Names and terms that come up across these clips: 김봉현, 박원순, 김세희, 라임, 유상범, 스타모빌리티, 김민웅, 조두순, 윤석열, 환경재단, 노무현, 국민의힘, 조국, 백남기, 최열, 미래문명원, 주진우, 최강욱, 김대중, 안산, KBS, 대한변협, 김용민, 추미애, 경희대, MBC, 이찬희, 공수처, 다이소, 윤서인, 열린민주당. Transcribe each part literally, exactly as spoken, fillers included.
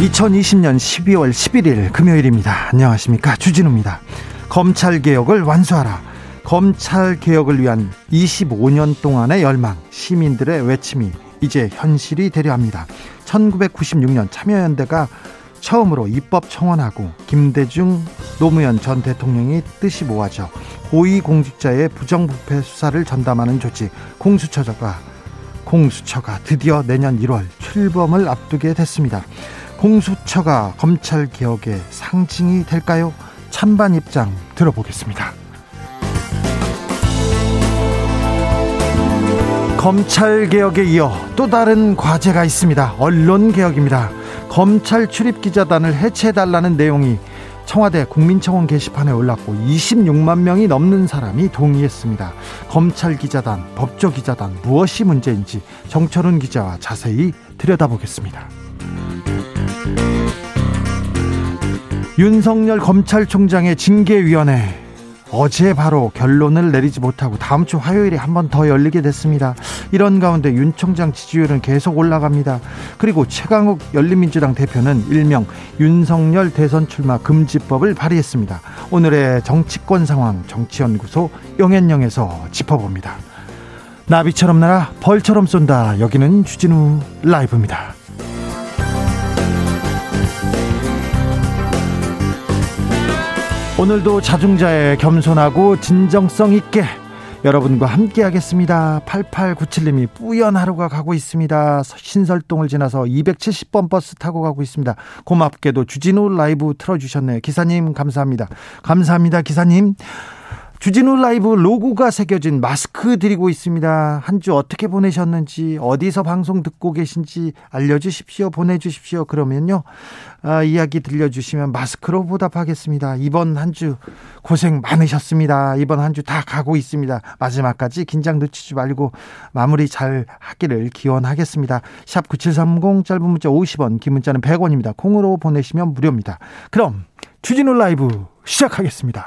이천이십년 십이월 십일일 금요일입니다. 안녕하십니까, 주진우입니다. 검찰개혁을 완수하라, 검찰개혁을 위한 이십오년 동안의 열망, 시민들의 외침이 이제 현실이 되려 합니다. 천구백구십육년 참여연대가 처음으로 입법 청원하고 김대중, 노무현 전 대통령이 뜻이 모아져 고위공직자의 부정부패 수사를 전담하는 조직 공수처가 공수처가 드디어 내년 일월 출범을 앞두게 됐습니다. 공수처가 검찰개혁의 상징이 될까요? 찬반 입장 들어보겠습니다. 검찰개혁에 이어 또 다른 과제가 있습니다. 언론개혁입니다. 검찰 출입기자단을 해체해달라는 내용이 청와대 국민청원 게시판에 올랐고 이십육만 명이 넘는 사람이 동의했습니다. 검찰기자단, 법조기자단 무엇이 문제인지 정철훈 기자와 자세히 들여다보겠습니다. 윤석열 검찰총장의 징계위원회 어제 바로 결론을 내리지 못하고 다음 주 화요일에 한 번 더 열리게 됐습니다. 이런 가운데 윤 총장 지지율은 계속 올라갑니다. 그리고 최강욱 열린민주당 대표는 일명 윤석열 대선 출마 금지법을 발의했습니다. 오늘의 정치권 상황 정치연구소 영앤영에서 짚어봅니다. 나비처럼 날아 벌처럼 쏜다. 여기는 주진우 라이브입니다. 오늘도 자중자애, 겸손하고 진정성 있게 여러분과 함께 하겠습니다. 팔팔구칠님이 뿌연 하루가 가고 있습니다. 신설동을 지나서 이백칠십번 버스 타고 가고 있습니다. 고맙게도 주진우 라이브 틀어주셨네요. 기사님 감사합니다. 감사합니다, 기사님. 주진우 라이브 로고가 새겨진 마스크 드리고 있습니다. 한 주 어떻게 보내셨는지, 어디서 방송 듣고 계신지 알려주십시오. 보내주십시오. 그러면요, 아, 이야기 들려주시면 마스크로 보답하겠습니다. 이번 한 주 고생 많으셨습니다. 이번 한 주 다 가고 있습니다. 마지막까지 긴장 놓치지 말고 마무리 잘 하기를 기원하겠습니다. 샵 구칠삼공, 짧은 문자 오십원, 긴 문자는 백원입니다. 콩으로 보내시면 무료입니다. 그럼 주진우 라이브 시작하겠습니다.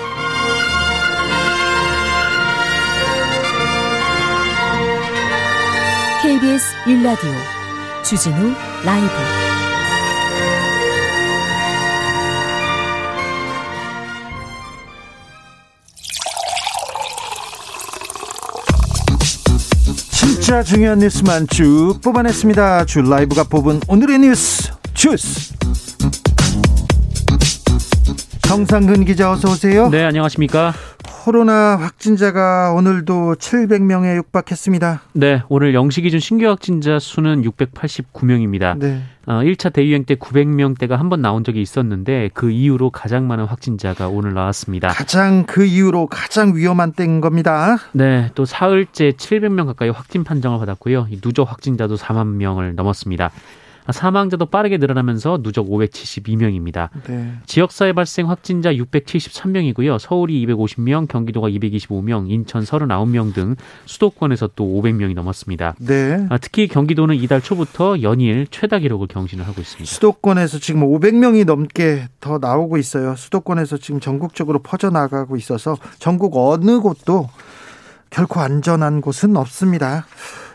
케이비에스 일 라디오 주진우 라이브. 진짜 중요한 뉴스만 쭉 뽑아냈습니다. 주 라이브가 뽑은 오늘의 뉴스 주스. 정상근 기자 어서 오세요. 네, 안녕하십니까. 코로나 확진자가 오늘도 칠백명에 육박했습니다. 네, 오늘 영시 기준 신규 확진자 수는 육백팔십구명입니다. 네. 어, 일차 대유행 때 구백명대가 한 번 나온 적이 있었는데 그 이후로 가장 많은 확진자가 오늘 나왔습니다. 가장 그 이후로 가장 위험한 때인 겁니다. 네, 또 사흘째 칠백명 가까이 확진 판정을 받았고요. 이 누적 확진자도 사만 명을 넘었습니다. 사망자도 빠르게 늘어나면서 누적 오백칠십이명입니다. 네. 지역사회 발생 확진자 육백칠십삼명이고요. 서울이 이백오십명, 경기도가 이백이십오명, 인천 삼십구명 등 수도권에서 또 오백명이 넘었습니다. 네. 특히 경기도는 이달 초부터 연일 최다 기록을 경신을 하고 있습니다. 수도권에서 지금 오백명이 넘게 더 나오고 있어요. 수도권에서 지금 전국적으로 퍼져나가고 있어서 전국 어느 곳도 결코 안전한 곳은 없습니다.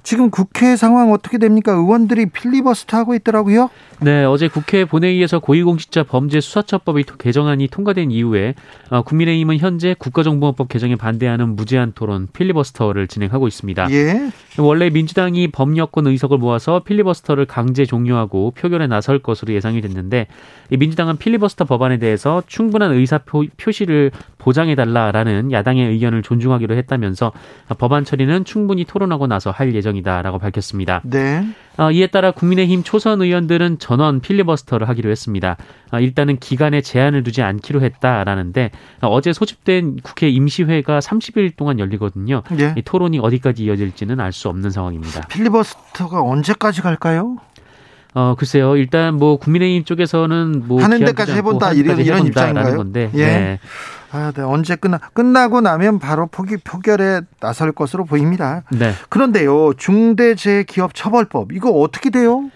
지금 국회 상황 어떻게 됩니까? 의원들이 필리버스터하고 있더라고요. 네, 어제 국회 본회의에서 고위공직자범죄수사처법이 개정안이 통과된 이후에 국민의힘은 현재 국가정보원법 개정에 반대하는 무제한 토론 필리버스터를 진행하고 있습니다. 예. 원래 민주당이 범여권 의석을 모아서 필리버스터를 강제 종료하고 표결에 나설 것으로 예상이 됐는데, 민주당은 필리버스터 법안에 대해서 충분한 의사 표시를 보장해달라라는 야당의 의견을 존중하기로 했다면서 법안 처리는 충분히 토론하고 나서 할 예정이다라고 밝혔습니다. 네. 이에 따라 국민의힘 초선 의원들은 전원 필리버스터를 하기로 했습니다. 일단은 기간에 제한을 두지 않기로 했다라는데, 어제 소집된 국회 임시회가 삼십 일 동안 열리거든요. 네. 이 토론이 어디까지 이어질지는 알 수 없는 상황입니다. 필리버스터가 언제까지 갈까요? 어 글쎄요. 일단 뭐 국민의힘 쪽에서는 뭐 하는 데까지 해본다 이런 이런 입장인가요? 건데. 예. 네. 아, 네. 언제 끝나 끝나고 나면 바로 포기, 표결에 나설 것으로 보입니다. 네. 그런데요, 중대재해기업처벌법 이거 어떻게 돼요?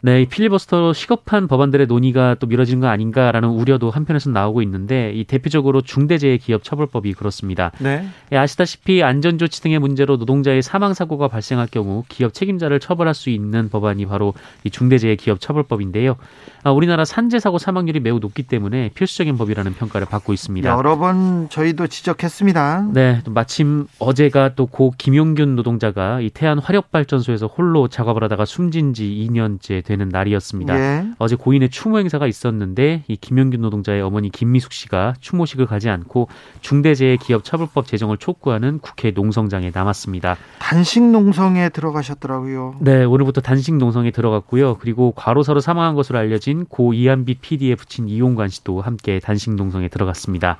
네, 이 필리버스터로 시급한 법안들의 논의가 또 미뤄지는 거 아닌가라는 우려도 한편에서는 나오고 있는데, 이 대표적으로 중대재해기업처벌법이 그렇습니다. 네. 예, 아시다시피 안전조치 등의 문제로 노동자의 사망사고가 발생할 경우 기업 책임자를 처벌할 수 있는 법안이 바로 이 중대재해기업처벌법인데요. 아, 우리나라 산재사고 사망률이 매우 높기 때문에 필수적인 법이라는 평가를 받고 있습니다. 여러 번 저희도 지적했습니다. 네, 또 마침 어제가 또 고 김용균 노동자가 이 태안 화력발전소에서 홀로 작업을 하다가 숨진 지 이 년째 된 되는 날이었습니다. 예. 어제 고인의 추모 행사가 있었는데, 이 김용균 노동자의 어머니 김미숙 씨가 추모식을 가지 않고 중대재해기업처벌법 제정을 촉구하는 국회 농성장에 남았습니다. 단식 농성에 들어가셨더라고요. 네, 오늘부터 단식 농성에 들어갔고요. 그리고 과로사로 사망한 것으로 알려진 고 이한비 피디의 부친 이용관 씨도 함께 단식 농성에 들어갔습니다.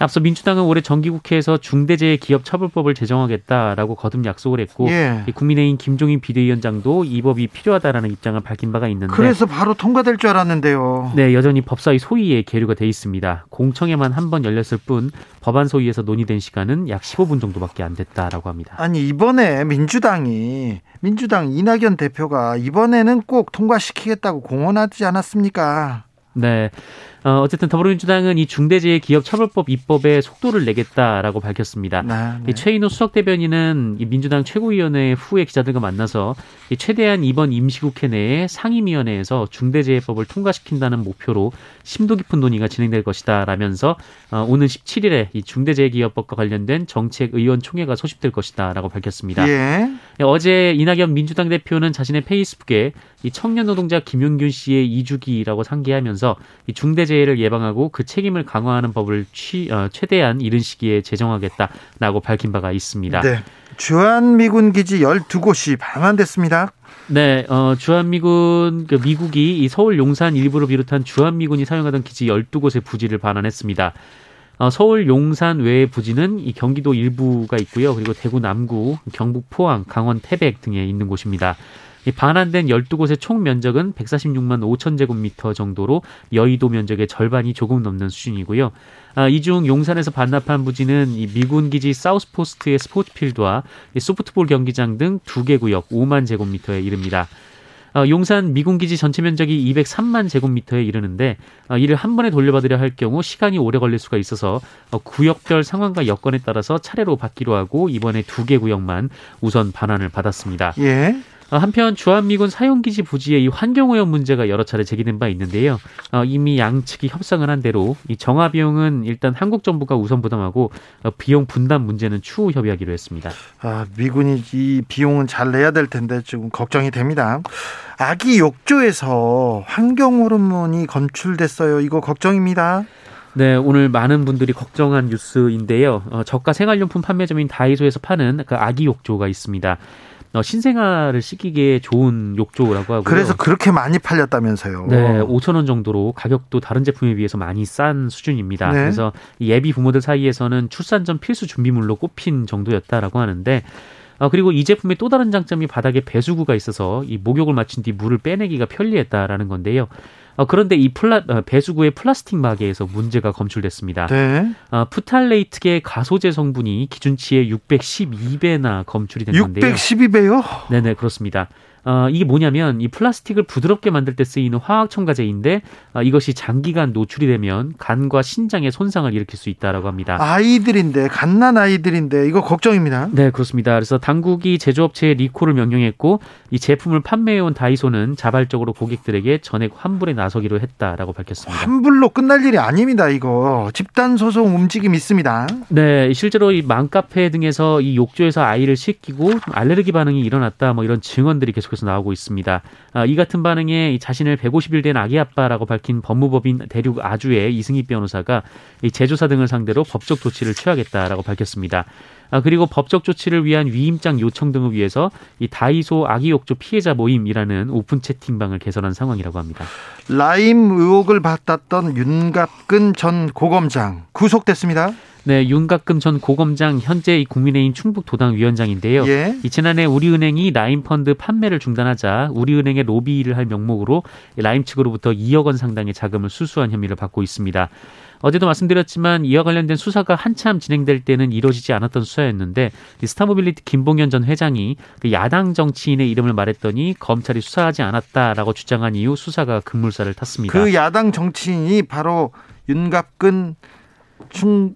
앞서 민주당은 올해 정기국회에서 중대재해기업처벌법을 제정하겠다라고 거듭 약속을 했고, 예. 국민의힘 김종인 비대위원장도 이 법이 필요하다라는 입장을 밝힌 바가 있는데, 그래서 바로 통과될 줄 알았는데요. 네, 여전히 법사위 소위에 계류가 돼 있습니다. 공청회만 한 번 열렸을 뿐 법안 소위에서 논의된 시간은 약 십오 분 정도밖에 안 됐다라고 합니다. 아니, 이번에 민주당이 민주당 이낙연 대표가 이번에는 꼭 통과시키겠다고 공언하지 않았습니까? 네. 어, 어쨌든 더불어민주당은 이 중대재해기업처벌법 입법에 속도를 내겠다라고 밝혔습니다. 네, 네. 최인호 수석대변인은 이 민주당 최고위원회 후에 기자들과 만나서 이 최대한 이번 임시국회 내에 상임위원회에서 중대재해법을 통과시킨다는 목표로 심도 깊은 논의가 진행될 것이다 라면서, 어, 오는 십칠 일에 이 중대재해기업법과 관련된 정책의원총회가 소집될 것이다 라고 밝혔습니다. 예. 어제 이낙연 민주당 대표는 자신의 페이스북에 이 청년노동자 김용균 씨의 이주기라고 상기하면서 이 중대재해법을 를 예방하고 그 책임을 강화하는 법을 취, 어, 최대한 이른 시기에 제정하겠다라고 밝힌 바가 있습니다. 네. 주한미군 기지 열두 곳이 방한됐습니다. 네, 어, 주한미군, 그 미국이 이 서울 용산 일부를 비롯한 주한미군이 사용하던 기지 열두 곳의 부지를 반환했습니다. 어, 서울 용산 외의 부지는 이 경기도 일부가 있고요. 그리고 대구 남구, 경북 포항, 강원 태백 등에 있는 곳입니다. 이 반환된 열두 곳의 총 면적은 백사십육만 오천 제곱미터 정도로 여의도 면적의 절반이 조금 넘는 수준이고요. 아, 이 중 용산에서 반납한 부지는 이 미군기지 사우스포스트의 스포츠필드와 이 소프트볼 경기장 등 두 개 구역 오만 제곱미터에 이릅니다. 아, 용산 미군기지 전체 면적이 이백삼만 제곱미터에 이르는데, 아, 이를 한 번에 돌려받으려 할 경우 시간이 오래 걸릴 수가 있어서, 어, 구역별 상황과 여건에 따라서 차례로 받기로 하고 이번에 두 개 구역만 우선 반환을 받았습니다. 예. 한편 주한미군 사용기지 부지의 이 환경오염 문제가 여러 차례 제기된 바 있는데요. 어, 이미 양측이 협상을 한 대로 이 정화 비용은 일단 한국 정부가 우선 부담하고, 어, 비용 분담 문제는 추후 협의하기로 했습니다. 아, 미군이 이 비용은 잘 내야 될 텐데 지금 걱정이 됩니다. 아기 욕조에서 환경호르몬이 검출됐어요. 이거 걱정입니다. 네, 오늘 많은 분들이 걱정한 뉴스인데요. 어, 저가 생활용품 판매점인 다이소에서 파는 그 아기 욕조가 있습니다. 어, 신생아를 씻기기에 좋은 욕조라고 하고요. 그래서 그렇게 많이 팔렸다면서요. 네, 오천 원 정도로 가격도 다른 제품에 비해서 많이 싼 수준입니다. 네. 그래서 예비 부모들 사이에서는 출산 전 필수 준비물로 꼽힌 정도였다라고 하는데, 어, 그리고 이 제품의 또 다른 장점이 바닥에 배수구가 있어서 이 목욕을 마친 뒤 물을 빼내기가 편리했다라는 건데요. 어, 그런데 이 플라, 어, 배수구의 플라스틱 마개에서 문제가 검출됐습니다. 네. 어, 푸탈레이트계 가소제 성분이 기준치의 육백십이 배나 검출이 된 건데요. 육백십이 배요? 네네, 그렇습니다. 어, 이게 뭐냐면 이 플라스틱을 부드럽게첨가될 때 쓰이는 화학 첨가제인데 이것이 장기간 노출이 되면 간과 신장에 손상을 일으킬 수 있다라고 합니다. 아이들인데 갓난 아이들인데 이거 걱정입니다. 네, 그렇습니다. 그래서 당국이 제조업체에 리콜을 명령했고 이 제품을 판매해온 다이소는 자발적으로 고객들에게 전액 환불에 나서기로 했다라고 밝혔습니다. 환불로 끝날 일이 아닙니다. 이거 집단 소송 움직임 있습니다. 네, 실제로 이 맘카페 등에서 이 욕조에서 아이를 씻기고 알레르기 반응이 일어났다 뭐 이런 증언들이 계속해서 나오고 있습니다. 아, 이 같은 반응에 자신을 백오십 일 된 아기 아빠라고 밝힌 법무법인 대륙 아주의 이승희 변호사가 제조사 등을 상대로 법적 조치를 취하겠다라고 밝혔습니다. 그리고 법적 조치를 위한 위임장 요청 등을 위해서 이 다이소 아기욕조 피해자 모임이라는 오픈 채팅방을 개설한 상황이라고 합니다. 라임 의혹을 받았던 윤갑근 전 고검장 구속됐습니다. 네, 윤갑근 전 고검장 현재 이 국민의힘 충북도당 위원장인데요. 예. 이 지난해 우리은행이 라임펀드 판매를 중단하자 우리은행에 로비를 할 명목으로 라임 측으로부터 이억 원 상당의 자금을 수수한 혐의를 받고 있습니다. 어제도 말씀드렸지만 이와 관련된 수사가 한참 진행될 때는 이루어지지 않았던 수사였는데 스타모빌리티 김봉현 전 회장이 야당 정치인의 이름을 말했더니 검찰이 수사하지 않았다라고 주장한 이후 수사가 급물살을 탔습니다. 그 야당 정치인이 바로 윤갑근 충...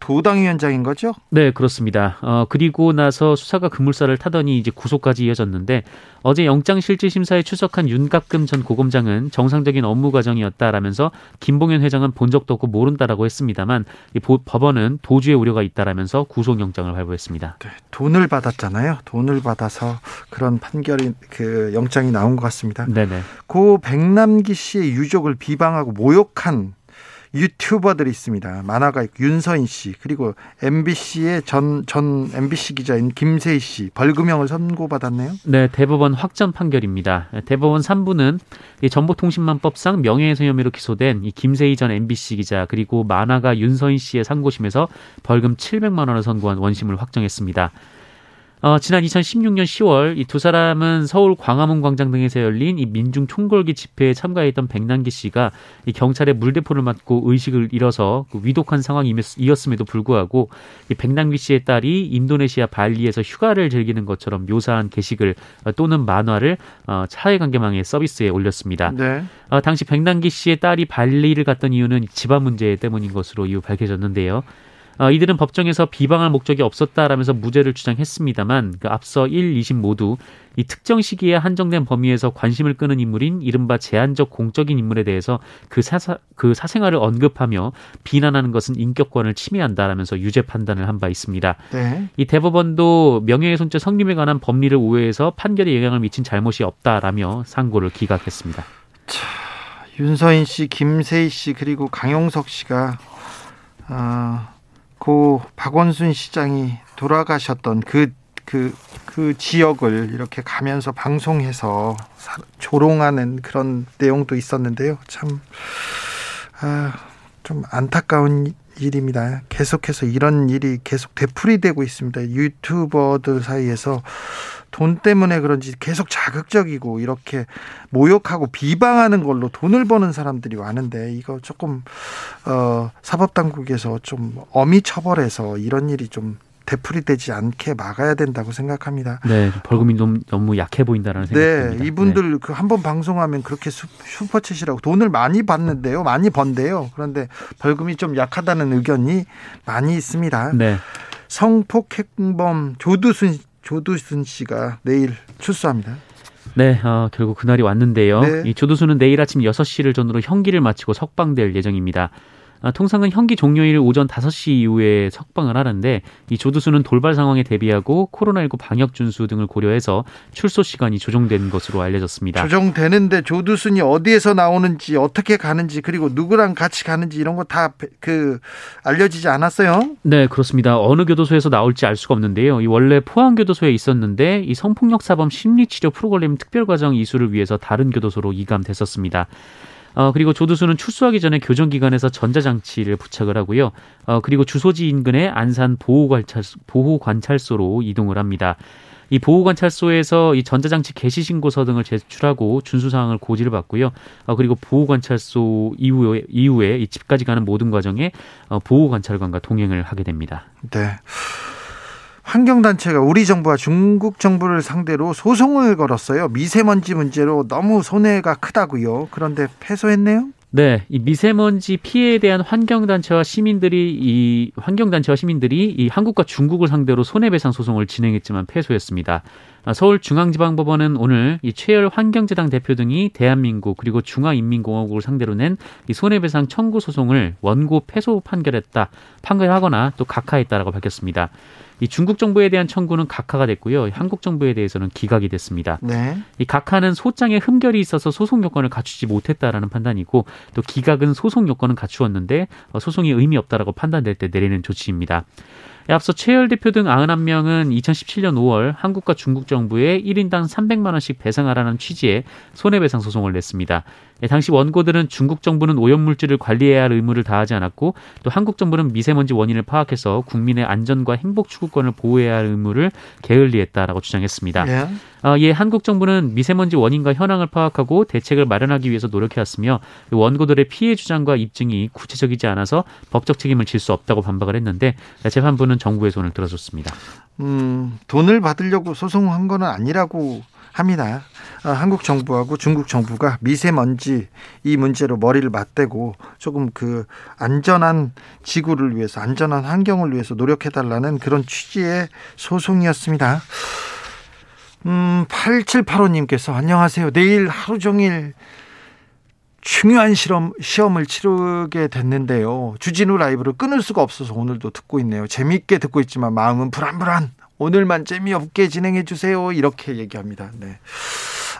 도당위원장인 거죠? 네, 그렇습니다. 어, 그리고 나서 수사가 급물살을 타더니 이제 구속까지 이어졌는데 어제 영장실질심사에 출석한 윤갑근 전 고검장은 정상적인 업무 과정이었다라면서 김봉현 회장은 본 적도 없고 모른다라고 했습니다만 이 보, 법원은 도주의 우려가 있다라면서 구속영장을 발부했습니다. 네, 돈을 받았잖아요. 돈을 받아서 그런 판결이 그 영장이 나온 것 같습니다. 네네. 고 백남기 씨의 유족을 비방하고 모욕한 유튜버들이 있습니다. 만화가 윤서인 씨, 그리고 엠비씨의 전, 전 엠비씨 기자인 김세희 씨 벌금형을 선고받았네요. 네, 대법원 확정 판결입니다. 대법원 삼 부는 정보통신망법상 명예훼손 혐의로 기소된 이 김세희 전 엠비씨 기자 그리고 만화가 윤서인 씨의 상고심에서 벌금 칠백만 원을 선고한 원심을 확정했습니다. 어, 지난 이천십육 년 시월 이 두 사람은 서울 광화문 광장 등에서 열린 이 민중 총궐기 집회에 참가했던 백남기 씨가 이 경찰의 물대포를 맞고 의식을 잃어서 그 위독한 상황이었음에도 불구하고 이 백남기 씨의 딸이 인도네시아 발리에서 휴가를 즐기는 것처럼 묘사한 게시글 또는 만화를 어, 사회관계망의 서비스에 올렸습니다. 네. 어, 당시 백남기 씨의 딸이 발리를 갔던 이유는 집안 문제 때문인 것으로 이후 밝혀졌는데요. 어, 이들은 법정에서 비방할 목적이 없었다라면서 무죄를 주장했습니다만 그 앞서 일, 이심 모두 이 특정 시기에 한정된 범위에서 관심을 끄는 인물인 이른바 제한적 공적인 인물에 대해서 그, 사사, 그 사생활을 언급하며 비난하는 것은 인격권을 침해한다라면서 유죄 판단을 한 바 있습니다. 네. 이 대법원도 명예훼손죄 성립에 관한 법리를 우회해서 판결에 영향을 미친 잘못이 없다라며 상고를 기각했습니다. 자, 윤서인 씨, 김세희 씨 그리고 강용석 씨가 어... 고 박원순 시장이 돌아가셨던 그, 그, 그 지역을 이렇게 가면서 방송해서 사, 조롱하는 그런 내용도 있었는데요. 참, 아, 좀 안타까운 일입니다. 계속해서 이런 일이 계속 되풀이되고 있습니다. 유튜버들 사이에서 돈 때문에 그런지 계속 자극적이고 이렇게 모욕하고 비방하는 걸로 돈을 버는 사람들이 많은데 이거 조금 어, 사법당국에서 좀 엄히 처벌해서 이런 일이 좀 되풀이되지 않게 막아야 된다고 생각합니다. 네, 벌금이 좀 너무 약해 보인다라는 생각이 듭니다. 네, 이분들 네. 그 한 번 방송하면 그렇게 슈, 슈퍼챗이라고 돈을 많이 받는데요, 많이 번대요. 그런데 벌금이 좀 약하다는 의견이 많이 있습니다. 네, 성폭행범 조두순 조두순 씨가 내일 출소합니다. 네, 어, 결국 그날이 왔는데요. 네. 이 조두순은 내일 아침 여섯 시를 전후로 형기를 마치고 석방될 예정입니다. 아, 통상은 형기 종료일 오전 다섯 시 이후에 석방을 하는데 이 조두순은 돌발 상황에 대비하고 코로나십구 방역 준수 등을 고려해서 출소 시간이 조정된 것으로 알려졌습니다. 조정되는데 조두순이 어디에서 나오는지 어떻게 가는지 그리고 누구랑 같이 가는지 이런 거 다 그 알려지지 않았어요? 네, 그렇습니다. 어느 교도소에서 나올지 알 수가 없는데요. 이 원래 포항교도소에 있었는데 이 성폭력 사범 심리치료 프로그램 특별과정 이수를 위해서 다른 교도소로 이감됐었습니다. 어, 그리고 조두순은 출소하기 전에 교정기관에서 전자장치를 부착을 하고요. 어, 그리고 주소지 인근의 안산 보호관찰소, 보호관찰소로 이동을 합니다. 이 보호관찰소에서 이 전자장치 개시신고서 등을 제출하고 준수사항을 고지를 받고요. 어, 그리고 보호관찰소 이후에, 이후에 이 집까지 가는 모든 과정에 어, 보호관찰관과 동행을 하게 됩니다. 네. 환경단체가 우리 정부와 중국 정부를 상대로 소송을 걸었어요. 미세먼지 문제로 너무 손해가 크다고요. 그런데 패소했네요. 네, 이 미세먼지 피해에 대한 환경단체와 시민들이 이 환경단체와 시민들이 이 한국과 중국을 상대로 손해배상 소송을 진행했지만 패소했습니다. 서울중앙지방법원은 오늘 이 최열 환경재단 대표 등이 대한민국 그리고 중화인민공화국을 상대로 낸 이 손해배상 청구 소송을 원고 패소 판결했다, 판결하거나 또 각하했다라고 밝혔습니다. 이 중국 정부에 대한 청구는 각하가 됐고요. 한국 정부에 대해서는 기각이 됐습니다. 네. 이 각하는 소장에 흠결이 있어서 소송 요건을 갖추지 못했다라는 판단이고, 또 기각은 소송 요건은 갖추었는데 소송이 의미 없다라고 판단될 때 내리는 조치입니다. 앞서 최열 대표 등 구십일 명은 이천십칠 년 오월 한국과 중국 정부에 일 인당 삼백만 원씩 배상하라는 취지의 손해배상 소송을 냈습니다. 당시 원고들은 중국 정부는 오염물질을 관리해야 할 의무를 다하지 않았고, 또 한국 정부는 미세먼지 원인을 파악해서 국민의 안전과 행복 추구권을 보호해야 할 의무를 게을리했다라고 주장했습니다. 네. 아, 예, 한국 정부는 미세먼지 원인과 현황을 파악하고 대책을 마련하기 위해서 노력해왔으며, 원고들의 피해 주장과 입증이 구체적이지 않아서 법적 책임을 질 수 없다고 반박을 했는데, 재판부는 정부의 손을 들어줬습니다. 음, 돈을 받으려고 소송한 건 아니라고 합니다. 한국 정부하고 중국 정부가 미세먼지 이 문제로 머리를 맞대고 조금 그 안전한 지구를 위해서, 안전한 환경을 위해서 노력해달라는 그런 취지의 소송이었습니다. 음, 팔칠팔오 님께서 안녕하세요. 내일 하루 종일 중요한 실험, 시험을 치르게 됐는데요. 주진우 라이브를 끊을 수가 없어서 오늘도 듣고 있네요. 재미있게 듣고 있지만 마음은 불안불안. 오늘만 재미없게 진행해 주세요. 이렇게 얘기합니다. 네.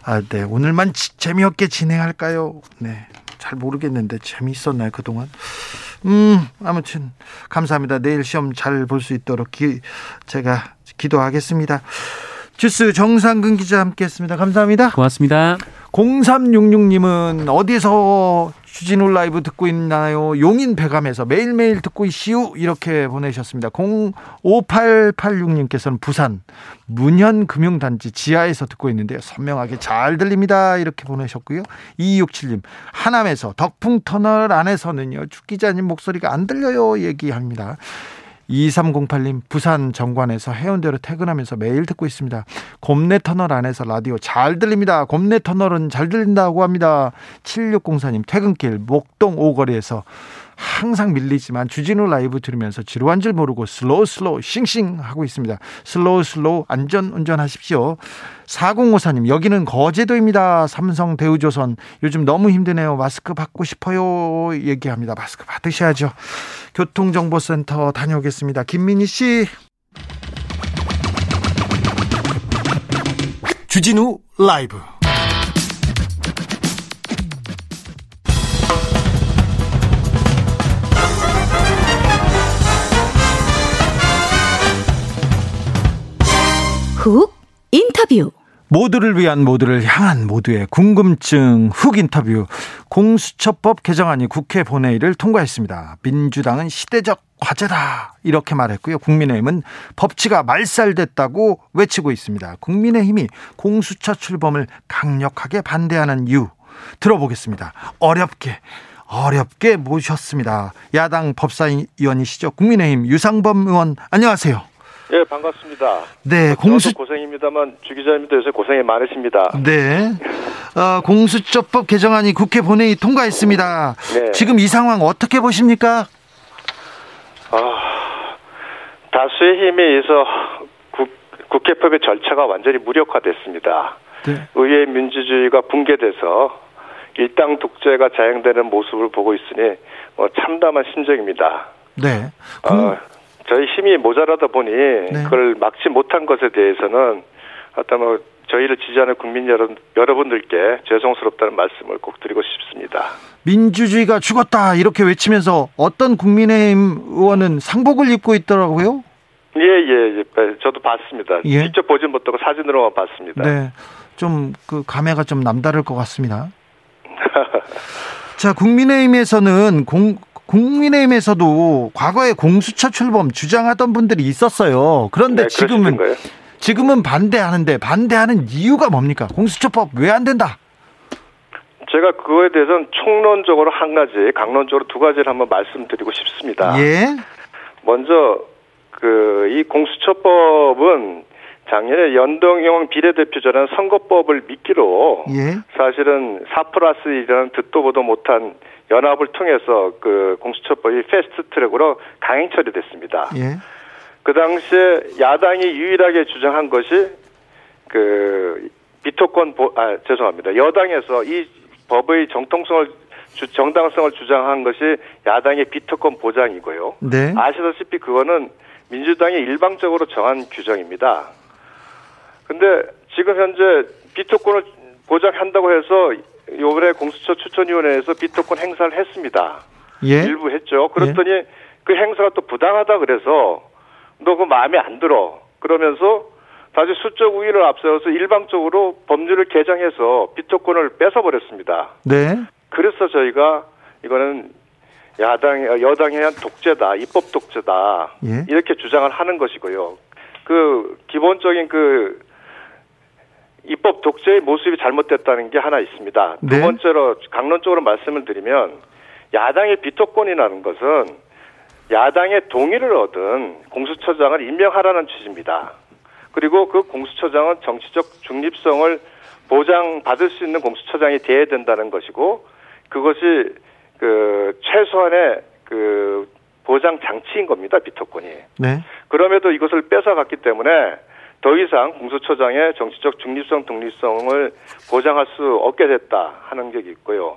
아, 네. 오늘만 지, 재미없게 진행할까요? 네. 잘 모르겠는데 재미있었나요, 그동안? 음, 아무튼 감사합니다. 내일 시험 잘 볼 수 있도록 기, 제가 기도하겠습니다. 주스 정상근 기자 함께했습니다. 감사합니다. 고맙습니다. 공삼육육 님은 어디서 주진우 라이브 듣고 있나요? 용인 백암에서 매일매일 듣고 있시오, 이렇게 보내셨습니다. 공오팔팔육 님께서는 부산 문현금융단지 지하에서 듣고 있는데요, 선명하게 잘 들립니다, 이렇게 보내셨고요. 이이육칠 님 하남에서 덕풍터널 안에서는요, 주 기자님 목소리가 안 들려요 얘기합니다. 이삼공팔 님 부산 정관에서 해운대로 퇴근하면서 매일 듣고 있습니다. 곰내터널 안에서 라디오 잘 들립니다. 곰내터널은 잘 들린다고 합니다. 칠육공사 님 퇴근길 목동 오거리에서 항상 밀리지만 주진우 라이브 들으면서 지루한 줄 모르고 슬로우 슬로우 싱싱 하고 있습니다. 슬로우 슬로우 안전 운전하십시오. 사공오사 님 여기는 거제도입니다. 삼성 대우조선 요즘 너무 힘드네요. 마스크 받고 싶어요 얘기합니다. 마스크 받으셔야죠. 교통정보센터 다녀오겠습니다. 김민희 씨. 주진우 라이브 훅 인터뷰. 모두를 위한, 모두를 향한, 모두의 궁금증 훅 인터뷰. 공수처법 개정안이 국회 본회의를 통과했습니다. 민주당은 시대적 과제다 이렇게 말했고요. 국민의힘은 법치가 말살됐다고 외치고 있습니다. 국민의힘이 공수처 출범을 강력하게 반대하는 이유 들어보겠습니다. 어렵게 어렵게 모셨습니다. 야당 법사위원이시죠. 국민의힘 유상범 의원 안녕하세요. 예, 반갑습니다. 네, 공수 고생입니다만 주 기자님도 요새 고생이 많으십니다. 네, 어, 공수처법 개정안이 국회 본회의 통과했습니다. 네. 지금 이 상황 어떻게 보십니까? 아, 다수의 힘에 의해서 국, 국회법의 절차가 완전히 무력화됐습니다. 네. 의회 민주주의가 붕괴돼서 일당 독재가 자행되는 모습을 보고 있으니 뭐 참담한 심정입니다. 네. 공... 어, 저희 힘이 모자라다 보니 네. 그걸 막지 못한 것에 대해서는 하여튼 뭐 저희를 지지하는 국민 여러분, 여러분들께 죄송스럽다는 말씀을 꼭 드리고 싶습니다. 민주주의가 죽었다 이렇게 외치면서 어떤 국민의힘 의원은 상복을 입고 있더라고요. 예, 예, 예. 저도 봤습니다. 예? 직접 보진 못하고 사진으로만 봤습니다. 네, 좀 그 감회가 좀 남다를 것 같습니다. 자, 국민의힘에서는 공 국민의힘에서도 과거에 공수처 출범 주장하던 분들이 있었어요. 그런데 네, 지금은 지금은 반대하는데 반대하는 이유가 뭡니까? 공수처법 왜 안 된다? 제가 그거에 대해서는 총론적으로 한 가지, 강론적으로 두 가지를 한번 말씀드리고 싶습니다. 예. 먼저 그 이 공수처법은 작년에 연동형 비례대표제라는 선거법을 미끼로 예? 사실은 사 플러스 일이라는 듣도 보도 못한 연합을 통해서 그 공수처법이 패스트트랙으로 강행 처리됐습니다. 예? 그 당시에 야당이 유일하게 주장한 것이 그 비토권 보, 아 죄송합니다. 여당에서 이 법의 정통성을 주, 정당성을 주장한 것이 야당의 비토권 보장이고요. 네. 아시다시피 그거는 민주당이 일방적으로 정한 규정입니다. 근데 지금 현재 비토권을 보장한다고 해서 이번에 공수처 추천위원회에서 비토권 행사를 했습니다. 예? 일부 했죠. 그랬더니 예? 그 행사가 또 부당하다 그래서 너 그 마음에 안 들어. 그러면서 다시 수적 우위를 앞세워서 일방적으로 법률을 개정해서 비토권을 뺏어버렸습니다. 네. 그래서 저희가 이거는 야당, 여당에 대한 독재다, 입법 독재다, 예? 이렇게 주장을 하는 것이고요. 그 기본적인 그 입법 독재의 모습이 잘못됐다는 게 하나 있습니다. 네. 두 번째로 강론적으로 말씀을 드리면 야당의 비토권이라는 것은 야당의 동의를 얻은 공수처장을 임명하라는 취지입니다. 그리고 그 공수처장은 정치적 중립성을 보장받을 수 있는 공수처장이 돼야 된다는 것이고 그것이 그 최소한의 그 보장 장치인 겁니다. 비토권이. 네. 그럼에도 이것을 뺏어갔기 때문에 더 이상 공수처장의 정치적 중립성, 독립성을 보장할 수 없게 됐다 하는 게 있고요.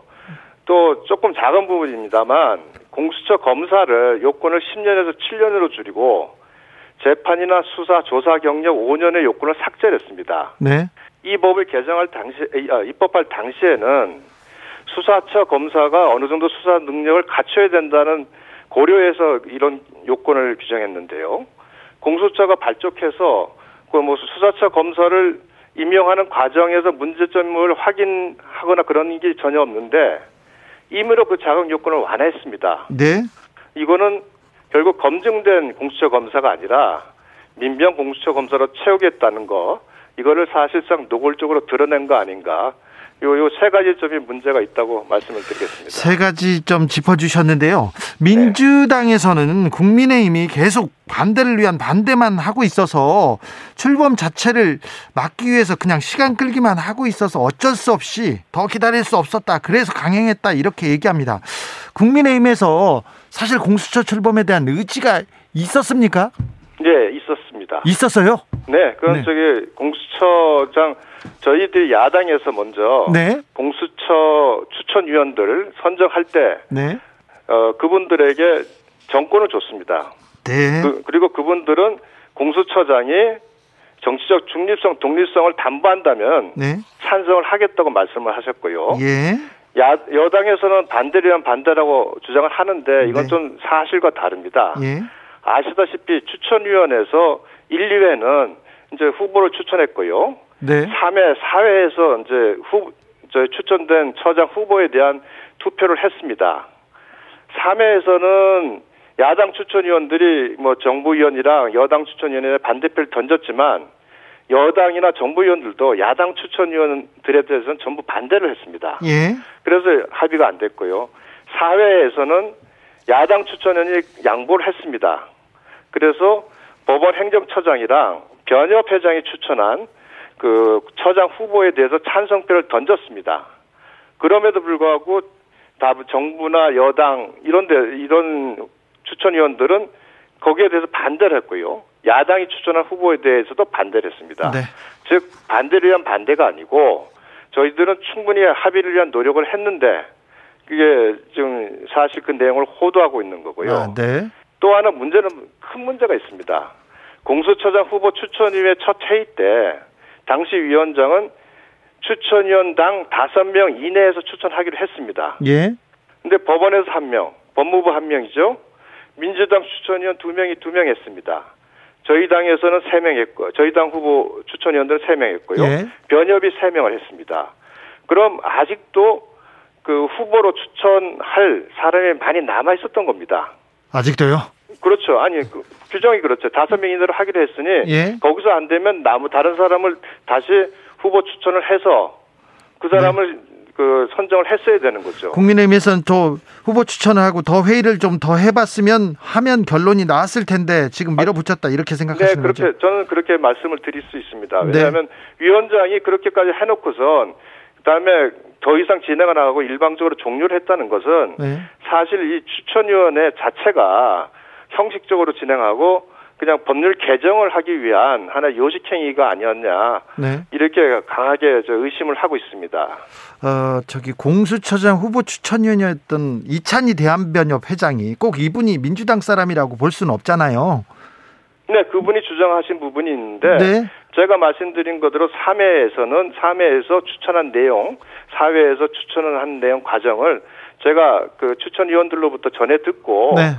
또 조금 작은 부분입니다만 공수처 검사를 요건을 십 년에서 칠 년으로 줄이고 재판이나 수사, 조사 경력 오 년의 요건을 삭제했습니다. 네. 이 법을 개정할 당시, 입법할 당시에는 수사처 검사가 어느 정도 수사 능력을 갖춰야 된다는 고려해서 이런 요건을 규정했는데요. 공수처가 발족해서 그 뭐 수사처 검사를 임명하는 과정에서 문제점을 확인하거나 그런 게 전혀 없는데 임의로 그 자격 요건을 완화했습니다. 네. 이거는 결국 검증된 공수처 검사가 아니라 민병 공수처 검사로 채우겠다는 거, 이거를 사실상 노골적으로 드러낸 거 아닌가. 요, 요 세 가지 점이 문제가 있다고 말씀을 드리겠습니다. 세 가지 점 짚어주셨는데요. 민주당에서는 네. 국민의힘이 계속 반대를 위한 반대만 하고 있어서 출범 자체를 막기 위해서 그냥 시간 끌기만 하고 있어서 어쩔 수 없이 더 기다릴 수 없었다. 그래서 강행했다. 이렇게 얘기합니다. 국민의힘에서 사실 공수처 출범에 대한 의지가 있었습니까? 네, 있었습니다. 있었어요? 네, 그럼 네. 저기 공수처장 저희들이 야당에서 먼저 네. 공수처 추천위원들을 선정할 때 네. 어, 그분들에게 정권을 줬습니다. 네. 그, 그리고 그분들은 공수처장이 정치적 중립성, 독립성을 담보한다면 네. 찬성을 하겠다고 말씀을 하셨고요. 예. 야, 여당에서는 반대를 위한 반대라고 주장을 하는데 이건 네. 좀 사실과 다릅니다. 예. 아시다시피 추천위원회에서 일, 이회는 이제 후보를 추천했고요. 네. 삼회, 사회에서 이제 후, 저 추천된 처장 후보에 대한 투표를 했습니다. 삼회에서는 야당 추천위원들이 뭐 정부위원이랑 여당 추천위원에 반대표를 던졌지만 여당이나 정부위원들도 야당 추천위원들에 대해서는 전부 반대를 했습니다. 예. 그래서 합의가 안 됐고요. 사회에서는 야당 추천위원이 양보를 했습니다. 그래서 법원 행정처장이랑 변협 회장이 추천한 그 처장 후보에 대해서 찬성표를 던졌습니다. 그럼에도 불구하고 다 정부나 여당 이런 데 이런 추천위원들은 거기에 대해서 반대를 했고요. 야당이 추천한 후보에 대해서도 반대를 했습니다. 네. 즉 반대를 위한 반대가 아니고 저희들은 충분히 합의를 위한 노력을 했는데 그게 지금 사실 그 내용을 호도하고 있는 거고요. 아, 네. 또 하나 문제는 큰 문제가 있습니다. 공수처장 후보 추천위원회 첫 회의 때 당시 위원장은 추천위원당 다섯 명 이내에서 추천하기로 했습니다. 예. 근데 법원에서 한 명, 법무부 한 명이죠. 민주당 추천위원 두 명이 두 명 했습니다. 저희 당에서는 세 명 했고, 저희 당 후보 추천위원들은 세 명 했고요. 예. 변협이 세 명을 했습니다. 그럼 아직도 그 후보로 추천할 사람이 많이 남아 있었던 겁니다. 아직도요? 그렇죠. 아니, 그, 규정이 그렇죠. 다섯 명 이내로 하기로 했으니 예? 거기서 안 되면 나무 다른 사람을 다시 후보 추천을 해서 그 사람을 네. 그 선정을 했어야 되는 거죠. 국민의힘에서는 또 후보 추천을 하고 더 회의를 좀 더 해봤으면 하면 결론이 나왔을 텐데 지금 밀어붙였다 이렇게 생각하시는 네, 그렇게, 거죠? 저는 그렇게 말씀을 드릴 수 있습니다. 왜냐하면 네. 위원장이 그렇게까지 해놓고선 그다음에 더 이상 진행을 안 하고 일방적으로 종료를 했다는 것은 네. 사실 이 추천위원회 자체가 형식적으로 진행하고 그냥 법률 개정을 하기 위한 하나의 요식행위가 아니었냐 네. 이렇게 강하게 저 의심을 하고 있습니다. 어, 저기 공수처장 후보 추천위원이었던 이찬희 대한변협 회장이 꼭 이분이 민주당 사람이라고 볼 수는 없잖아요. 네, 그분이 주장하신 부분이 있는데 네. 제가 말씀드린 것대로 삼 회에서는 삼 회에서 추천한 내용, 사 회에서 추천을 한 내용 과정을 제가 그 추천위원들로부터 전해 듣고. 네.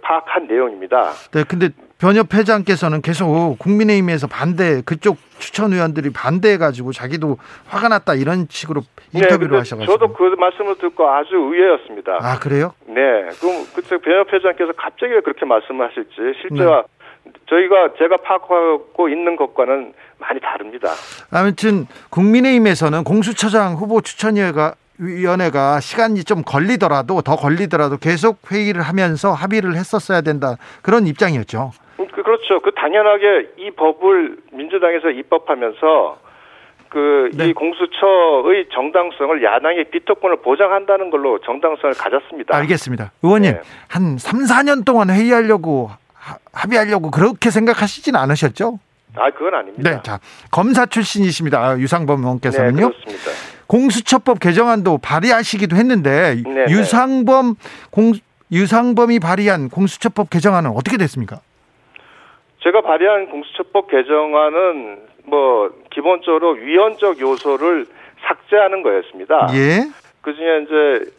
파악한 내용입니다. 네, 근데 변협 회장께서는 계속 국민의힘에서 반대, 그쪽 추천 의원들이 반대해가지고 자기도 화가 났다 이런 식으로 인터뷰를 네, 하셔가지고. 저도 그 말씀을 듣고 아주 의외였습니다. 아, 그래요? 네, 그럼 그때 변협 회장께서 갑자기 왜 그렇게 말씀하실지 실제와 네. 저희가 제가 파악하고 있는 것과는 많이 다릅니다. 아무튼 국민의힘에서는 공수처장 후보 추천위가 위원회가 시간이 좀 걸리더라도 더 걸리더라도 계속 회의를 하면서 합의를 했었어야 된다 그런 입장이었죠. 그렇죠. 그 당연하게 이 법을 민주당에서 입법하면서 그 이 네. 공수처의 정당성을 야당의 비토권을 보장한다는 걸로 정당성을 가졌습니다. 알겠습니다. 의원님 네. 한 삼, 사 년 동안 회의하려고 하, 합의하려고 그렇게 생각하시진 않으셨죠? 아, 그건 아닙니다. 네, 자 검사 출신이십니다. 유상범 의원께서는요. 네, 그렇습니다. 공수처법 개정안도 발의하시기도 했는데 네네. 유상범 공 유상범이 발의한 공수처법 개정안은 어떻게 됐습니까? 제가 발의한 공수처법 개정안은 뭐 기본적으로 위헌적 요소를 삭제하는 거였습니다. 예. 그중에 이제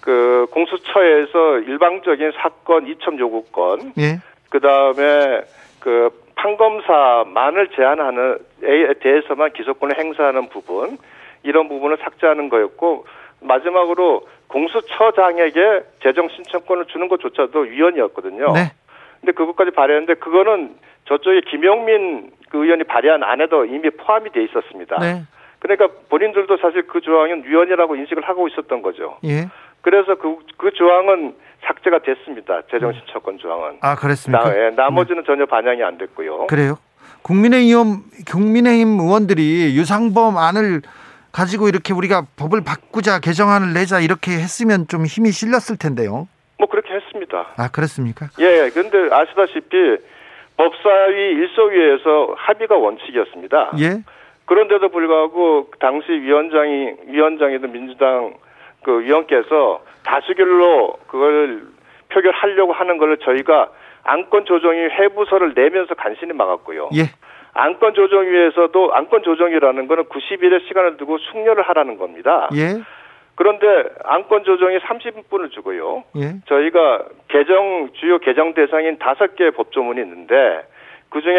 그 공수처에서 일방적인 사건 이첩 요구권, 예. 그 다음에 그 판검사만을 제한하는 에 대해서만 기소권을 행사하는 부분 이런 부분을 삭제하는 거였고 마지막으로 공수처장에게 재정 신청권을 주는 것조차도 위헌이었거든요. 네. 근데 그것까지 발의했는데 그거는 저쪽에 김용민 그 의원이 발의한 안에도 이미 포함이 돼 있었습니다. 네. 그러니까 본인들도 사실 그 조항은 위헌이라고 인식을 하고 있었던 거죠. 예. 그래서 그, 그 조항은 삭제가 됐습니다. 재정 신청권 조항은. 아, 그렇습니까? 나, 네. 나머지는 네. 전혀 반영이 안 됐고요. 그래요? 국민의힘 국민의힘 의원들이 유상범 안을 가지고 이렇게 우리가 법을 바꾸자 개정안을 내자 이렇게 했으면 좀 힘이 실렸을 텐데요. 뭐 그렇게 했습니다. 아, 그렇습니까? 예, 근데 아시다시피 법사위 일소위에서 합의가 원칙이었습니다. 예. 그런데도 불구하고 당시 위원장이 위원장이던 민주당 그 위원께서 다수결로 그걸 표결하려고 하는 걸 저희가 안건조정위 회부서를 내면서 간신히 막았고요. 예. 안건조정위에서도 안건조정이라는 거는 구십 일의 시간을 두고 숙려를 하라는 겁니다. 예. 그런데 안건조정이 삼십 분을 주고요. 예. 저희가 개정 주요 개정 대상인 다섯 개의 법조문이 있는데 그중에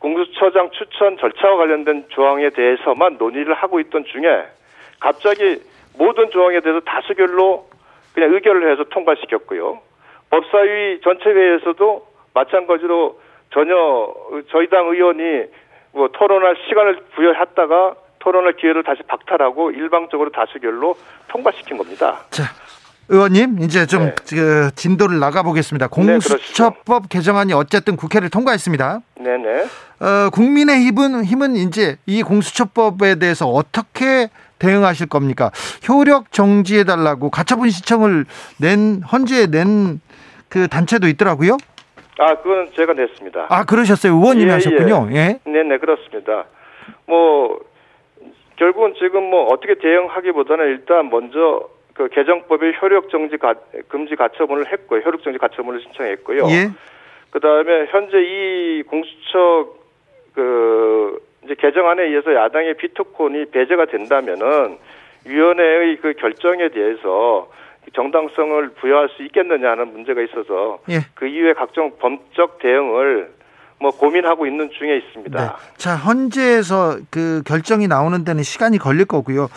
공수처장 추천 절차와 관련된 조항에 대해서만 논의를 하고 있던 중에 갑자기 모든 조항에 대해서 다수결로 그냥 의결을 해서 통과시켰고요. 법사위 전체 회의에서도 마찬가지로 전혀 저희 당 의원이 뭐 토론할 시간을 부여했다가 토론할 기회를 다시 박탈하고 일방적으로 다수결로 통과시킨 겁니다. 자, 의원님 이제 좀 네. 그 진도를 나가보겠습니다. 공수처법 네, 개정안이 어쨌든 국회를 통과했습니다. 네네. 어, 국민의힘은 힘은 이제 이 공수처법에 대해서 어떻게 대응하실 겁니까? 효력 정지해달라고 가처분 신청을 낸 헌재에 낸 그 단체도 있더라고요. 아, 그건 제가 냈습니다. 아, 그러셨어요? 의원님이 예, 하셨군요. 예. 예. 네네, 그렇습니다. 뭐, 결국은 지금 뭐 어떻게 대응하기보다는 일단 먼저 그 개정법의 효력정지 가, 금지 가처분을 했고요. 효력정지 가처분을 신청했고요. 예. 그 다음에 현재 이 공수처 그 이제 개정안에 의해서 야당의 비토권이 배제가 된다면은 위원회의 그 결정에 대해서 정당성을 부여할 수 있겠느냐 하는 문제가 있어서 예. 그 이후에 각종 법적 대응을 뭐 고민하고 있는 중에 있습니다. 네. 자, 헌재에서 그 결정이 나오는 데는 시간이 걸릴 거고요.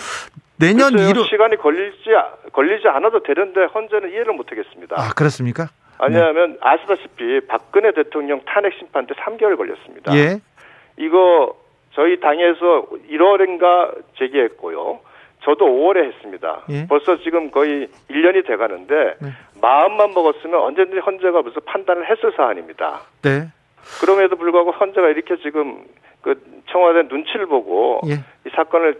내년 일 월 시간이 걸리지 걸리지 않아도 되는데 헌재는 이해를 못 하겠습니다. 아, 그렇습니까? 왜냐하면 네. 아시다시피 박근혜 대통령 탄핵 심판 때 삼 개월 걸렸습니다. 예. 이거 저희 당에서 일 월인가 제기했고요. 저도 오월에 했습니다. 예? 벌써 지금 거의 일 년이 돼가는데 네. 마음만 먹었으면 언제든지 헌재가 무슨 판단을 했을 사안입니다. 네. 그럼에도 불구하고 헌재가 이렇게 지금 그 청와대 눈치를 보고 예. 이 사건을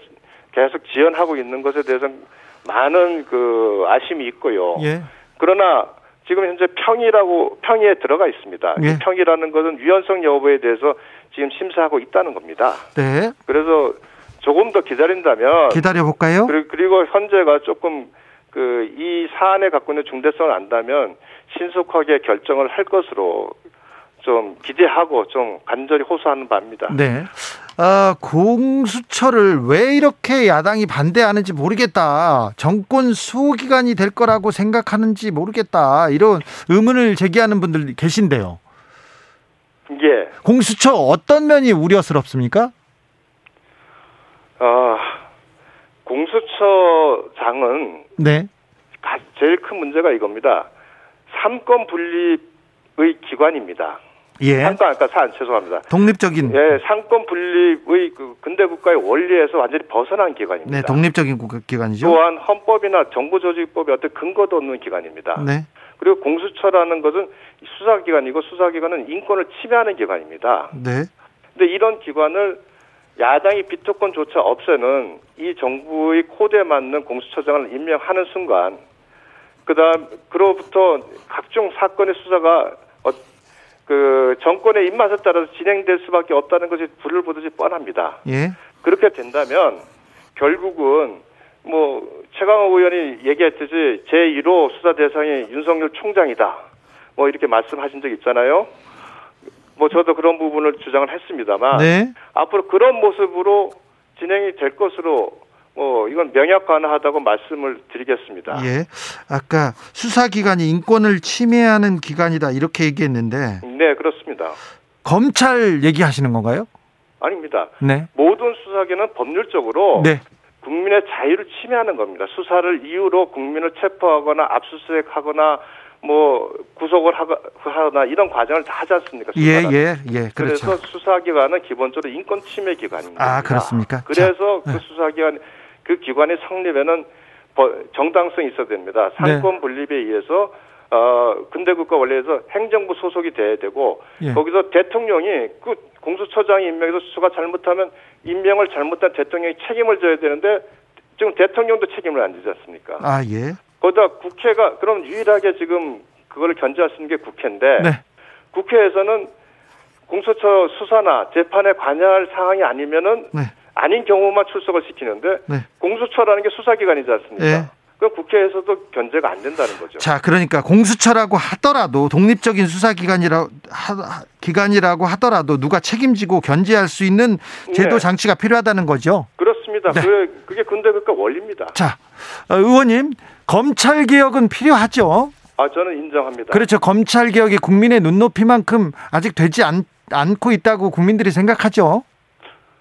계속 지연하고 있는 것에 대해서는 많은 그 아심이 있고요. 예. 그러나 지금 현재 평의라고 평의에 들어가 있습니다. 예. 평의라는 것은 위헌성 여부에 대해서 지금 심사하고 있다는 겁니다. 네. 그래서 조금 더 기다린다면 기다려 볼까요? 그리고 현재가 조금 그 이 사안에 갖고 있는 중대성을 안다면 신속하게 결정을 할 것으로 좀 기대하고 좀 간절히 호소하는 바입니다. 네. 아, 공수처를 왜 이렇게 야당이 반대하는지 모르겠다. 정권 수호기관이 될 거라고 생각하는지 모르겠다. 이런 의문을 제기하는 분들 계신데요. 예. 공수처 어떤 면이 우려스럽습니까? 어, 공수처장은 네. 제일 큰 문제가 이겁니다. 삼권 분립의 기관입니다. 예. 삼권, 아까 산, 죄송합니다. 독립적인. 예, 삼권 분립의 그 근대국가의 원리에서 완전히 벗어난 기관입니다. 네, 독립적인 기관이죠. 또한 헌법이나 정부조직법의 어떤 근거도 없는 기관입니다. 네. 그리고 공수처라는 것은 수사기관이고 수사기관은 인권을 침해하는 기관입니다. 네. 근데 이런 기관을 야당이 비토권조차 없애는 이 정부의 코드에 맞는 공수처장을 임명하는 순간, 그 다음, 그로부터 각종 사건의 수사가 어, 그 정권의 입맛에 따라서 진행될 수밖에 없다는 것이 불을 보듯이 뻔합니다. 예. 그렇게 된다면 결국은 뭐 최강욱 의원이 얘기했듯이 제일 호 수사 대상이 윤석열 총장이다. 뭐 이렇게 말씀하신 적 있잖아요. 뭐 저도 그런 부분을 주장을 했습니다만 네. 앞으로 그런 모습으로 진행이 될 것으로 뭐 이건 명약관하다고 말씀을 드리겠습니다. 예, 아까 수사기관이 인권을 침해하는 기관이다 이렇게 얘기했는데 네 그렇습니다. 검찰 얘기하시는 건가요? 아닙니다. 네. 모든 수사기는 법률적으로 네. 국민의 자유를 침해하는 겁니다. 수사를 이유로 국민을 체포하거나 압수수색하거나 뭐 구속을 하거나 이런 과정을 다 하지 않습니까? 예예예 예, 예, 그렇죠. 그래서 수사기관은 기본적으로 인권 침해 기관입니다. 아 그렇습니까? 그래서 자, 그 수사기관 그 기관의 성립에는 정당성이 있어야 됩니다. 삼권 분립에 의해서 어, 근대국가 원리에서 행정부 소속이 돼야 되고 예. 거기서 대통령이 그 공수처장 임명에서 수사가 잘못하면 임명을 잘못한 대통령이 책임을 져야 되는데 지금 대통령도 책임을 안 지지 않습니까? 아 예. 거기다 국회가 그럼 유일하게 지금 그걸 견제할 수 있는 게 국회인데 네. 국회에서는 공수처 수사나 재판에 관여할 상황이 아니면은 네. 아닌 경우만 출석을 시키는데 네. 공수처라는 게 수사기관이지 않습니까? 네. 그럼 국회에서도 견제가 안 된다는 거죠. 자, 그러니까 공수처라고 하더라도 독립적인 수사기관이라 하, 기관이라고 하더라도 누가 책임지고 견제할 수 있는 제도 네. 장치가 필요하다는 거죠. 그렇습니다. 네. 그게, 그게 근대국가 원리입니다. 자, 의원님. 검찰 개혁은 필요하죠. 아, 저는 인정합니다. 그렇죠. 검찰 개혁이 국민의 눈높이만큼 아직 되지 않, 않고 있다고 국민들이 생각하죠.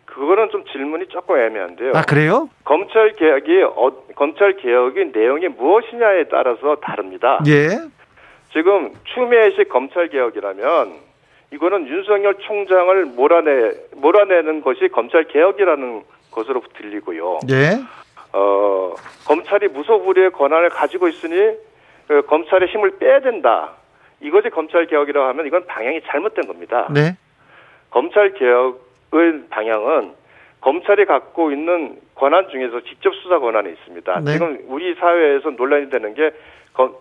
그거는 좀 질문이 조금 애매한데요. 아, 그래요? 검찰 개혁이 어, 검찰 개혁의 내용이 무엇이냐에 따라서 다릅니다. 예. 지금 추미애식 검찰 개혁이라면 이거는 윤석열 총장을 몰아내 몰아내는 것이 검찰 개혁이라는 것으로 들리고요. 예. 어, 검찰이 무소불위의 권한을 가지고 있으니 그 검찰의 힘을 빼야 된다. 이것이 검찰개혁이라고 하면 이건 방향이 잘못된 겁니다. 네. 검찰개혁의 방향은 검찰이 갖고 있는 권한 중에서 직접 수사 권한이 있습니다. 네. 지금 우리 사회에서 논란이 되는 게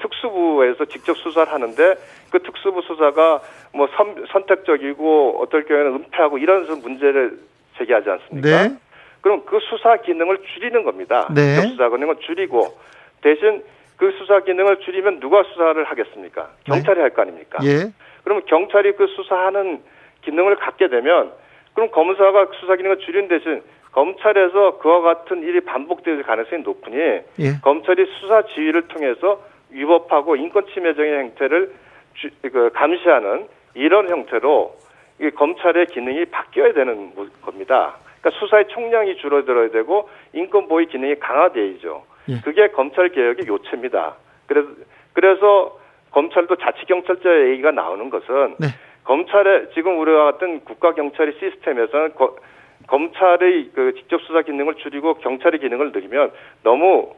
특수부에서 직접 수사를 하는데 그 특수부 수사가 뭐 선, 선택적이고 어떨 경우에는 은폐하고 이런 문제를 제기하지 않습니까? 네. 그럼 그 수사 기능을 줄이는 겁니다. 네. 수사 기능을 줄이고 대신 그 수사 기능을 줄이면 누가 수사를 하겠습니까? 경찰이 네. 할 거 아닙니까? 예. 그러면 경찰이 그 수사하는 기능을 갖게 되면 그럼 검사가 수사 기능을 줄인 대신 검찰에서 그와 같은 일이 반복될 가능성이 높으니 예. 검찰이 수사 지휘를 통해서 위법하고 인권 침해적인 행태를 주, 그 감시하는 이런 형태로 이 검찰의 기능이 바뀌어야 되는 겁니다. 그러니까 수사의 총량이 줄어들어야 되고 인권 보호 기능이 강화되죠. 예. 그게 검찰 개혁의 요체입니다. 그래서 그래서 검찰도 자치 경찰제 얘기가 나오는 것은 네. 검찰의 지금 우리와 같은 국가 경찰의 시스템에서는 거, 검찰의 그 직접 수사 기능을 줄이고 경찰의 기능을 늘리면 너무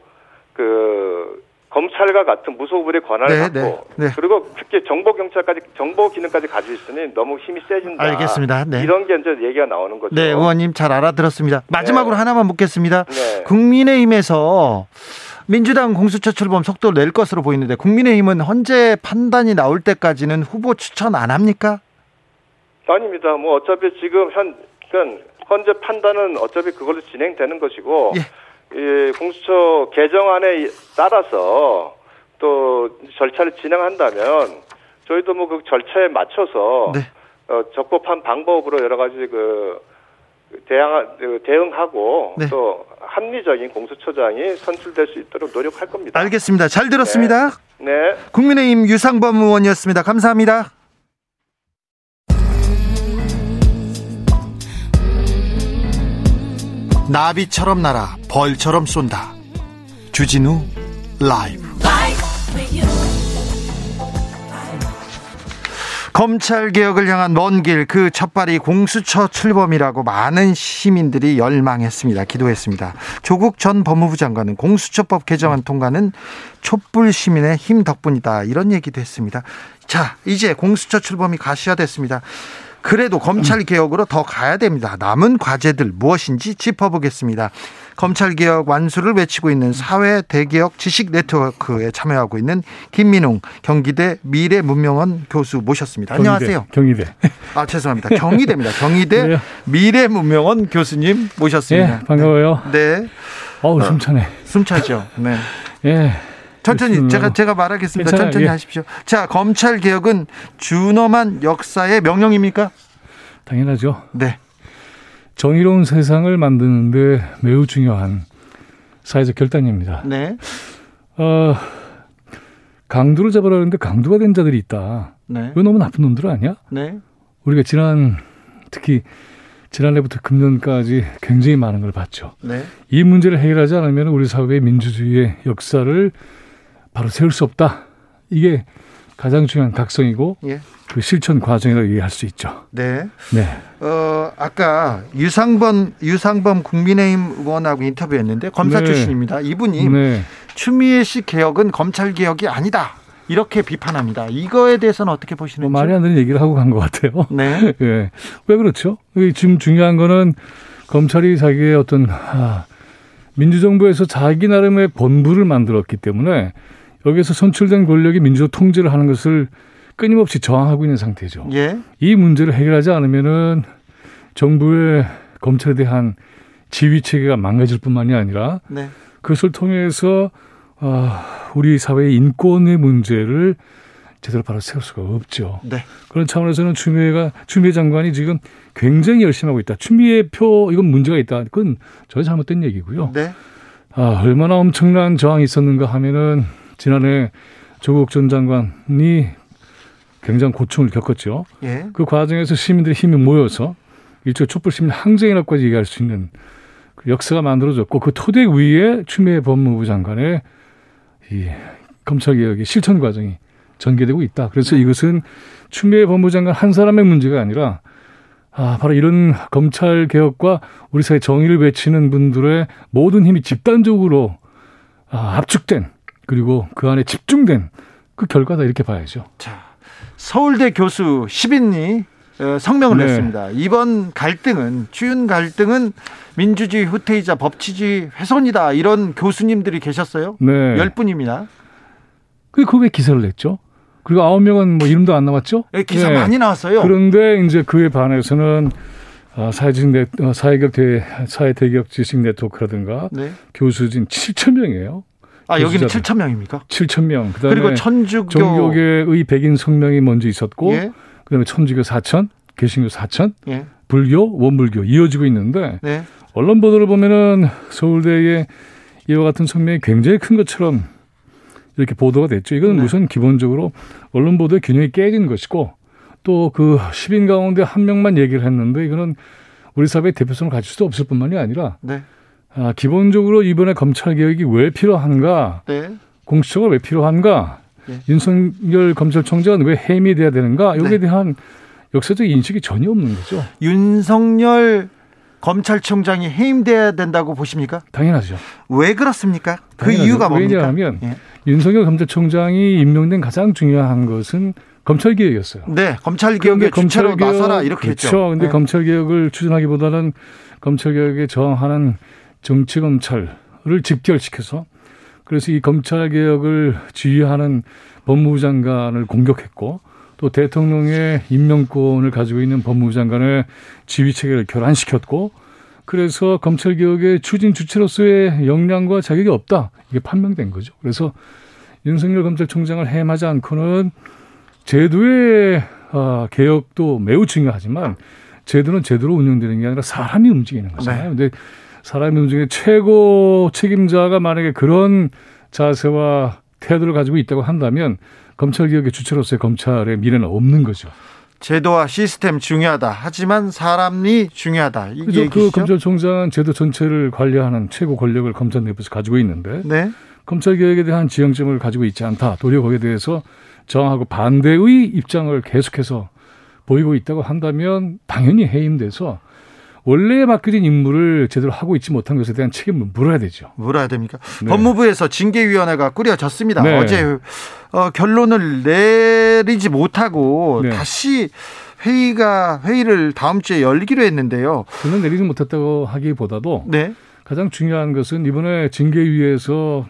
그 검찰과 같은 무소불위의 권한을 네, 갖고 네, 네. 그리고 특히 정보 경찰까지 정보 기능까지 가지고 있으니 너무 힘이 세진다. 알겠습니다. 네. 이런 게 이제 얘기가 나오는 거죠. 네, 의원님 잘 알아들었습니다. 마지막으로 네. 하나만 묻겠습니다. 네. 국민의힘에서 민주당 공수처 출범 속도를 낼 것으로 보이는데 국민의힘은 헌재 판단이 나올 때까지는 후보 추천 안 합니까? 아닙니다. 뭐 어차피 지금 현 그러니까 헌재 판단은 어차피 그걸로 진행되는 것이고. 예. 예, 공수처 개정안에 따라서 또 절차를 진행한다면 저희도 뭐 그 절차에 맞춰서 네. 어, 적법한 방법으로 여러 가지 그 대항 대응하고 네. 또 합리적인 공수처장이 선출될 수 있도록 노력할 겁니다. 알겠습니다. 잘 들었습니다. 네. 네. 국민의힘 유상범 의원이었습니다. 감사합니다. 나비처럼 날아 벌처럼 쏜다. 주진우 라이브. 검찰개혁을 향한 먼 길, 그 첫발이 공수처 출범이라고 많은 시민들이 열망했습니다. 기도했습니다. 조국 전 법무부 장관은 공수처법 개정안 통과는 촛불 시민의 힘 덕분이다. 이런 얘기도 했습니다. 자, 이제 공수처 출범이 가시화됐습니다. 그래도 검찰개혁으로 더 가야 됩니다. 남은 과제들 무엇인지 짚어보겠습니다. 검찰개혁 완수를 외치고 있는 사회대개혁 지식네트워크에 참여하고 있는 김민웅 경기대 미래문명원 교수 모셨습니다. 경희대, 안녕하세요. 경희대. 아 죄송합니다. 경희대입니다. 경희대 미래문명원 교수님 모셨습니다. 예, 반가워요. 네. 네. 어우 숨차네. 숨차죠. 네. 예. 천천히 제가 제가 말하겠습니다. 괜찮아요. 천천히 예. 하십시오. 자, 검찰 개혁은 준엄한 역사의 명령입니까? 당연하죠. 네. 정의로운 세상을 만드는데 매우 중요한 사회적 결단입니다. 네. 어, 강도를 잡으라는데 강도가 된 자들이 있다. 네. 이거 너무 나쁜 놈들 아니야? 네. 우리가 지난 특히 지난해부터 금년까지 굉장히 많은 걸 봤죠. 네. 이 문제를 해결하지 않으면 우리 사회의 민주주의의 역사를 바로 세울 수 없다. 이게 가장 중요한 각성이고 예. 그 실천 과정이라고 이해할 수 있죠. 네. 네. 어, 아까 유상범 유상범 국민의힘 의원하고 인터뷰했는데 검사 네. 출신입니다. 이분이 네. 추미애 씨 개혁은 검찰 개혁이 아니다. 이렇게 비판합니다. 이거에 대해서는 어떻게 보시는지? 뭐 말이 안 되는 얘기를 하고 간 것 같아요. 네. 예. 왜 그렇죠? 지금 중요한 거는 검찰이 자기의 어떤 아, 민주정부에서 자기 나름의 본부를 만들었기 때문에 여기에서 선출된 권력이 민주적 통제를 하는 것을 끊임없이 저항하고 있는 상태죠. 예. 이 문제를 해결하지 않으면은 정부의 검찰에 대한 지휘 체계가 망가질 뿐만이 아니라 네. 그것을 통해서 아, 우리 사회의 인권의 문제를 제대로 바로 세울 수가 없죠. 네. 그런 차원에서는 추미애가 추미애 장관이 지금 굉장히 열심히 하고 있다. 추미애 표 이건 문제가 있다. 그건 전혀 잘못된 얘기고요. 네. 아, 얼마나 엄청난 저항이 있었는가 하면은 지난해 조국 전 장관이 굉장히 고충을 겪었죠. 예. 그 과정에서 시민들의 힘이 모여서 일종의 촛불 시민 항쟁이라고까지 얘기할 수 있는 그 역사가 만들어졌고 그 토대 위에 추미애 법무부 장관의 이 검찰개혁의 실천 과정이 전개되고 있다. 그래서 네. 이것은 추미애 법무부 장관 한 사람의 문제가 아니라 아, 바로 이런 검찰개혁과 우리 사회 정의를 외치는 분들의 모든 힘이 집단적으로 아, 압축된 그리고 그 안에 집중된 그 결과다 이렇게 봐야죠. 자, 서울대 교수 십인이 성명을 네. 냈습니다. 이번 갈등은 추윤 갈등은 민주주의 후퇴이자 법치주의 훼손이다. 이런 교수님들이 계셨어요. 네. 열 분입니다. 그게 왜 기사를 냈죠? 그리고 아홉 명은 뭐 이름도 안 나왔죠? 네, 기사 네. 많이 나왔어요. 그런데 이제 그에 반해서는 사회대개혁 지식 네트워크라든가 네. 교수진 칠천 명이에요. 아, 여기는 칠천 명입니까? 칠천 명. 그다음에 그리고 천주교. 종교계의 백인 성명이 먼저 있었고 예. 그다음에 천주교 사천, 개신교 사천, 예. 불교, 원불교 이어지고 있는데 네. 언론 보도를 보면은 서울대의 이와 같은 성명이 굉장히 큰 것처럼 이렇게 보도가 됐죠. 이건 네. 우선 기본적으로 언론 보도의 균형이 깨진 것이고 또 그 십 인 가운데 한 명만 얘기를 했는데 이거는 우리 사회의 대표성을 가질 수도 없을 뿐만이 아니라 네. 아, 기본적으로 이번에 검찰개혁이 왜 필요한가, 네. 공수처가 왜 필요한가, 네. 윤석열 검찰총장은 왜 해임이 돼야 되는가, 여기에 네. 대한 역사적 인식이 전혀 없는 거죠. 윤석열 검찰총장이 해임돼야 된다고 보십니까? 당연하죠. 왜 그렇습니까? 당연하죠. 그 이유가 뭡니까? 왜냐하면 예. 윤석열 검찰총장이 임명된 가장 중요한 것은 검찰개혁이었어요. 네, 검찰개혁의 주체로 검찰개혁, 나서라 이렇게 그렇죠. 했죠. 그렇죠. 그런데 네. 검찰개혁을 추진하기보다는 검찰개혁에 저항하는 정치검찰을 집결시켜서 그래서 이 검찰개혁을 지휘하는 법무부 장관을 공격했고 또 대통령의 임명권을 가지고 있는 법무부 장관의 지휘체계를 결란시켰고 그래서 검찰개혁의 추진 주체로서의 역량과 자격이 없다. 이게 판명된 거죠. 그래서 윤석열 검찰총장을 해임하지 않고는 제도의 개혁도 매우 중요하지만 제도는 제대로 운영되는 게 아니라 사람이 움직이는 거잖아요. 그런데 네. 사람이 움직이는 최고 책임자가 만약에 그런 자세와 태도를 가지고 있다고 한다면 검찰개혁의 주체로서의 검찰의 미래는 없는 거죠. 제도와 시스템 중요하다. 하지만 사람이 중요하다. 이게 그렇죠. 그 검찰총장은 제도 전체를 관리하는 최고 권력을 검찰 내부에서 가지고 있는데 네. 검찰개혁에 대한 지향점을 가지고 있지 않다. 도리어 거기에 대해서 저항하고 반대의 입장을 계속해서 보이고 있다고 한다면 당연히 해임돼서 원래 맡겨진 임무를 제대로 하고 있지 못한 것에 대한 책임을 물어야 되죠. 물어야 됩니까? 네. 법무부에서 징계위원회가 꾸려졌습니다. 네. 어제 어, 결론을 내리지 못하고 네. 다시 회의가 회의를 다음 주에 열기로 했는데요. 결론 내리지 못했다고 하기보다도 네. 가장 중요한 것은 이번에 징계위에서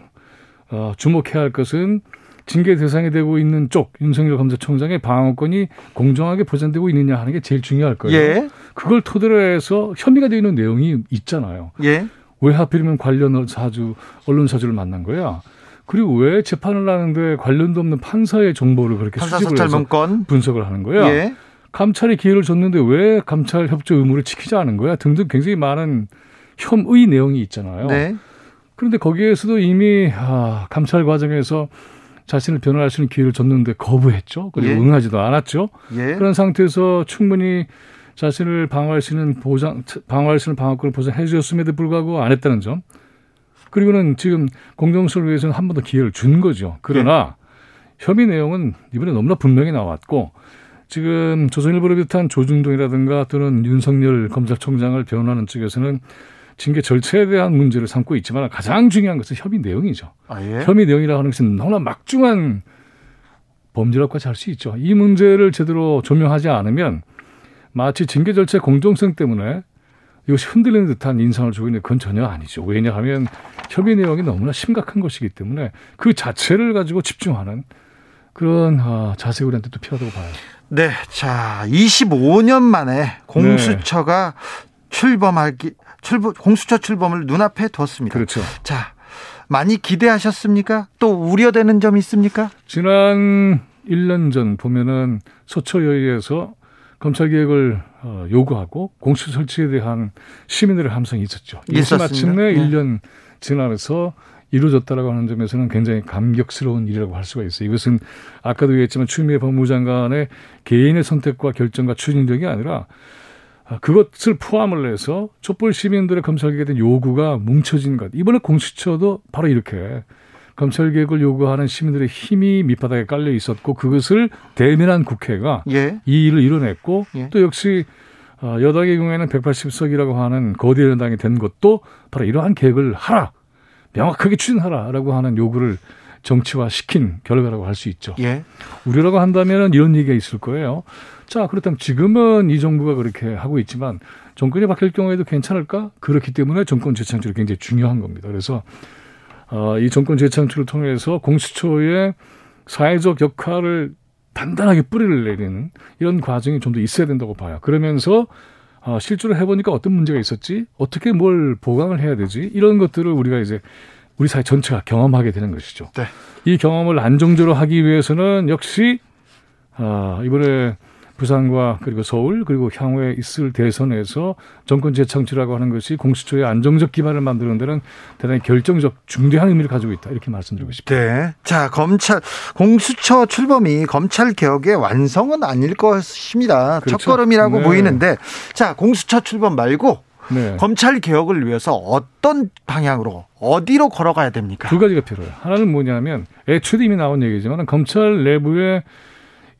어, 주목해야 할 것은 징계 대상이 되고 있는 쪽 윤석열 검찰총장의 방어권이 공정하게 보장되고 있느냐 하는 게 제일 중요할 거예요. 예. 그걸 토대로 해서 혐의가 되어 있는 내용이 있잖아요. 예. 왜 하필이면 관련 사주, 언론 사주를 만난 거야? 그리고 왜 재판을 하는데 관련도 없는 판사의 정보를 그렇게 판사 수집을 해서 문건. 분석을 하는 거야? 예. 감찰의 기회를 줬는데 왜 감찰 협조 의무를 지키지 않은 거야? 등등 굉장히 많은 혐의 내용이 있잖아요. 네. 그런데 거기에서도 이미 아, 감찰 과정에서 자신을 변호할 수 있는 기회를 줬는데 거부했죠. 그리고 예. 응하지도 않았죠. 예. 그런 상태에서 충분히 자신을 방어할 수 있는 보장, 방어할 수 있는 방어권을 보장해 주었음에도 불구하고 안 했다는 점. 그리고는 지금 공정성을 위해서는 한 번 더 기회를 준 거죠. 그러나 예. 혐의 내용은 이번에 너무나 분명히 나왔고 지금 조선일보를 비롯한 조중동이라든가 또는 윤석열 검찰총장을 변호하는 쪽에서는 징계 절차에 대한 문제를 삼고 있지만 가장 중요한 것은 혐의 내용이죠. 아, 예? 혐의 내용이라고 하는 것은 너무나 막중한 범죄라고까지 할 수 있죠. 이 문제를 제대로 조명하지 않으면 마치 징계 절차의 공정성 때문에 이것이 흔들리는 듯한 인상을 주고 있는데 그건 전혀 아니죠. 왜냐하면 혐의 내용이 너무나 심각한 것이기 때문에 그 자체를 가지고 집중하는 그런 아, 자세가 우리한테 또 필요하다고 봐요. 네, 자 이십오 년 만에 공수처가 네. 출범하기 출범, 공수처 출범을 눈앞에 뒀습니다. 그렇죠. 자, 많이 기대하셨습니까? 또 우려되는 점이 있습니까? 지난 일 년 전 보면은 소처여의에서 검찰개혁을 어, 요구하고 공수처 설치에 대한 시민들의 함성이 있었죠. 이것이 마침내 네. 일 년 지나면서 이루어졌다라고 하는 점에서는 굉장히 감격스러운 일이라고 할 수가 있어요. 이것은 아까도 얘기했지만 추미애 법무부 장관의 개인의 선택과 결정과 추진력이 아니라 그것을 포함을 해서 촛불 시민들의 검찰개혁에 대한 요구가 뭉쳐진 것. 이번에 공수처도 바로 이렇게 검찰개혁을 요구하는 시민들의 힘이 밑바닥에 깔려 있었고 그것을 대면한 국회가 예. 이 일을 이뤄냈고 예. 또 역시 여당의 경우에는 백팔십 석이라고 하는 거대 여당이 된 것도 바로 이러한 계획을 하라. 명확하게 추진하라라고 하는 요구를 정치화시킨 결과라고 할 수 있죠. 예. 우려라고 한다면 이런 얘기가 있을 거예요. 자, 그렇다면 지금은 이 정부가 그렇게 하고 있지만 정권이 바뀔 경우에도 괜찮을까? 그렇기 때문에 정권 재창출이 굉장히 중요한 겁니다. 그래서 이 정권 재창출을 통해서 공수처의 사회적 역할을 단단하게 뿌리를 내리는 이런 과정이 좀 더 있어야 된다고 봐요. 그러면서 실제로 해보니까 어떤 문제가 있었지? 어떻게 뭘 보강을 해야 되지? 이런 것들을 우리가 이제 우리 사회 전체가 경험하게 되는 것이죠. 네. 이 경험을 안정적으로 하기 위해서는 역시 아, 이번에 부산과 그리고 서울 그리고 향후에 있을 대선에서 정권 재창출이라고 하는 것이 공수처의 안정적 기반을 만드는 데는 대단히 결정적 중대한 의미를 가지고 있다. 이렇게 말씀드리고 싶습니다. 네. 자, 검찰 공수처 출범이 검찰 개혁의 완성은 아닐 것입니다. 그렇죠? 첫걸음이라고 네. 보이는데 자, 공수처 출범 말고 네. 검찰 개혁을 위해서 어떤 방향으로 어디로 걸어가야 됩니까? 두 가지가 필요해요. 하나는 뭐냐면 애초에 이미 나온 얘기지만 검찰 내부의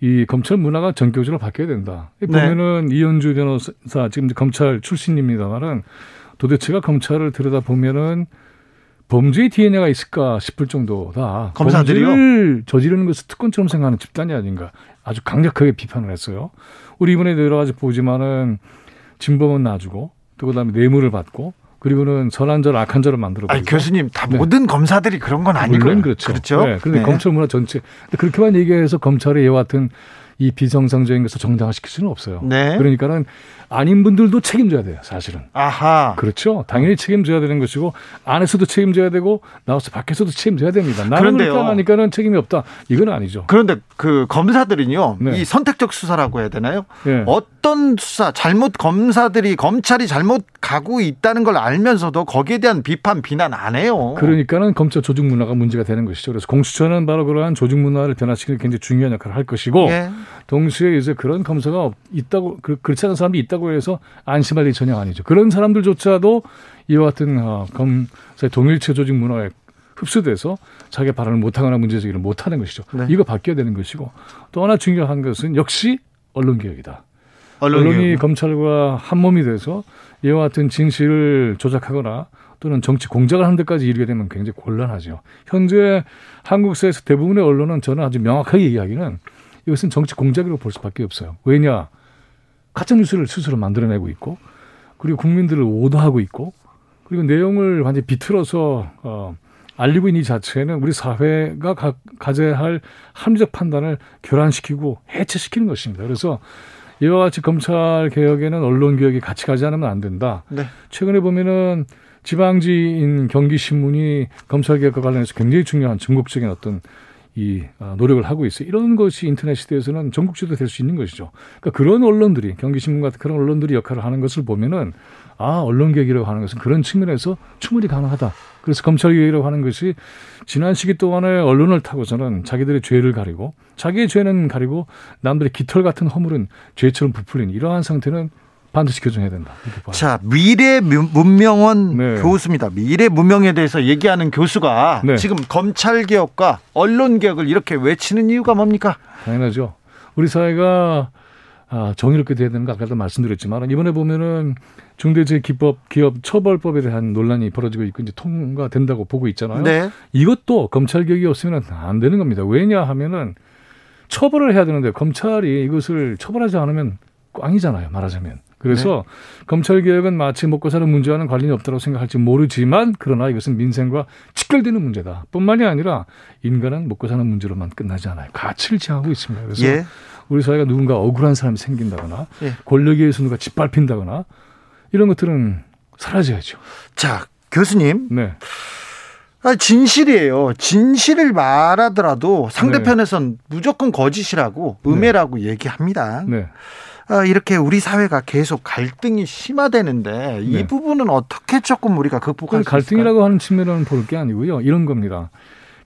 이 검찰 문화가 전교조로 바뀌어야 된다. 보면은 네. 이현주 변호사 지금 검찰 출신입니다만은 도대체가 검찰을 들여다 보면은 범죄의 디엔에이가 있을까 싶을 정도다. 검사들이요? 범죄를 저지르는 것을 특권처럼 생각하는 집단이 아닌가. 아주 강력하게 비판을 했어요. 우리 이번에도 여러 가지 보지만은 진범은 놔주고 또 그다음에 뇌물을 받고 그리고는 선한 자를 악한 자를 만들어버리고. 교수님 다 네. 모든 검사들이 그런 건 아니고요. 물론 그렇죠. 그렇죠. 네. 그런데 네. 검찰 문화 전체. 그렇게만 얘기해서 검찰의 예와 같은 이 비정상적인 것을 정당화시킬 수는 없어요. 네. 그러니까는 아닌 분들도 책임져야 돼요, 사실은. 아하. 그렇죠. 당연히 책임져야 되는 것이고 안에서도 책임져야 되고 나와서 밖에서도 책임져야 됩니다. 나는 일단 하니까는 책임이 없다. 이건 아니죠. 그런데 그 검사들은요, 네. 이 선택적 수사라고 해야 되나요? 네. 어떤 수사, 잘못 검사들이 검찰이 잘못 가고 있다는 걸 알면서도 거기에 대한 비판, 비난 안 해요. 그러니까는 검찰 조직 문화가 문제가 되는 것이죠. 그래서 공수처는 바로 그러한 조직 문화를 변화시키는 굉장히 중요한 역할을 할 것이고. 네. 동시에 이제 그런 검사가 있다고, 그렇지 않은 사람이 있다고 해서 안심할 일이 전혀 아니죠. 그런 사람들조차도 이와 같은 검사의 동일체 조직 문화에 흡수돼서 자기 발언을 못하거나 문제제기를 못하는 것이죠. 네. 이거 바뀌어야 되는 것이고 또 하나 중요한 것은 역시 언론개혁이다. 언론 언론이 개혁. 검찰과 한몸이 돼서 이와 같은 진실을 조작하거나 또는 정치 공작을 하는 데까지 이르게 되면 굉장히 곤란하죠. 현재 한국 사회에서 대부분의 언론은 저는 아주 명확하게 얘기하기는 이것은 정치 공작이라고 볼 수밖에 없어요. 왜냐? 가짜뉴스를 스스로 만들어내고 있고 그리고 국민들을 오도하고 있고 그리고 내용을 완전히 비틀어서 어, 알리고 있는 이 자체는 우리 사회가 가, 가져야 할 합리적 판단을 교란시키고 해체시키는 것입니다. 그래서 이와 같이 검찰개혁에는 언론개혁이 같이 가지 않으면 안 된다. 네. 최근에 보면은 지방지인 경기신문이 검찰개혁과 관련해서 굉장히 중요한 전국적인 어떤 이 노력을 하고 있어요. 이런 것이 인터넷 시대에서는 전국적으로 될 수 있는 것이죠. 그러니까 그런 언론들이 경기신문 같은 그런 언론들이 역할을 하는 것을 보면은 아 언론개혁이라고 하는 것은 그런 측면에서 충분히 가능하다. 그래서 검찰개혁이라고 하는 것이 지난 시기 동안에 언론을 타고서는 자기들의 죄를 가리고 자기의 죄는 가리고 남들의 깃털 같은 허물은 죄처럼 부풀린 이러한 상태는 반드시 교정해야 된다. 자, 미래문명원 네. 교수입니다. 미래문명에 대해서 얘기하는 교수가 네. 지금 검찰개혁과 언론개혁을 이렇게 외치는 이유가 뭡니까? 당연하죠. 우리 사회가 정의롭게 돼야 되는 거 아까도 말씀드렸지만 이번에 보면은 중대재해기법 기업 처벌법에 대한 논란이 벌어지고 있고 이제 통과된다고 보고 있잖아요. 네. 이것도 검찰개혁이 없으면 안 되는 겁니다. 왜냐하면은 처벌을 해야 되는데 검찰이 이것을 처벌하지 않으면 꽝이잖아요. 말하자면. 그래서 네. 검찰개혁은 마치 먹고 사는 문제와는 관련이 없다고 생각할지 모르지만 그러나 이것은 민생과 직결되는 문제다. 뿐만이 아니라 인간은 먹고 사는 문제로만 끝나지 않아요. 가치를 지향하고 있습니다. 그래서 예. 우리 사회가 누군가 억울한 사람이 생긴다거나 예. 권력에 의해서 누가 짓밟힌다거나 이런 것들은 사라져야죠. 자, 교수님. 네. 아, 진실이에요. 진실을 말하더라도 상대편에선 네. 무조건 거짓이라고 음해라고 네. 얘기합니다. 네. 이렇게 우리 사회가 계속 갈등이 심화되는데 이 네. 부분은 어떻게 조금 우리가 극복할 수 있을까요? 갈등이라고 하는 측면은 볼 게 아니고요. 이런 겁니다.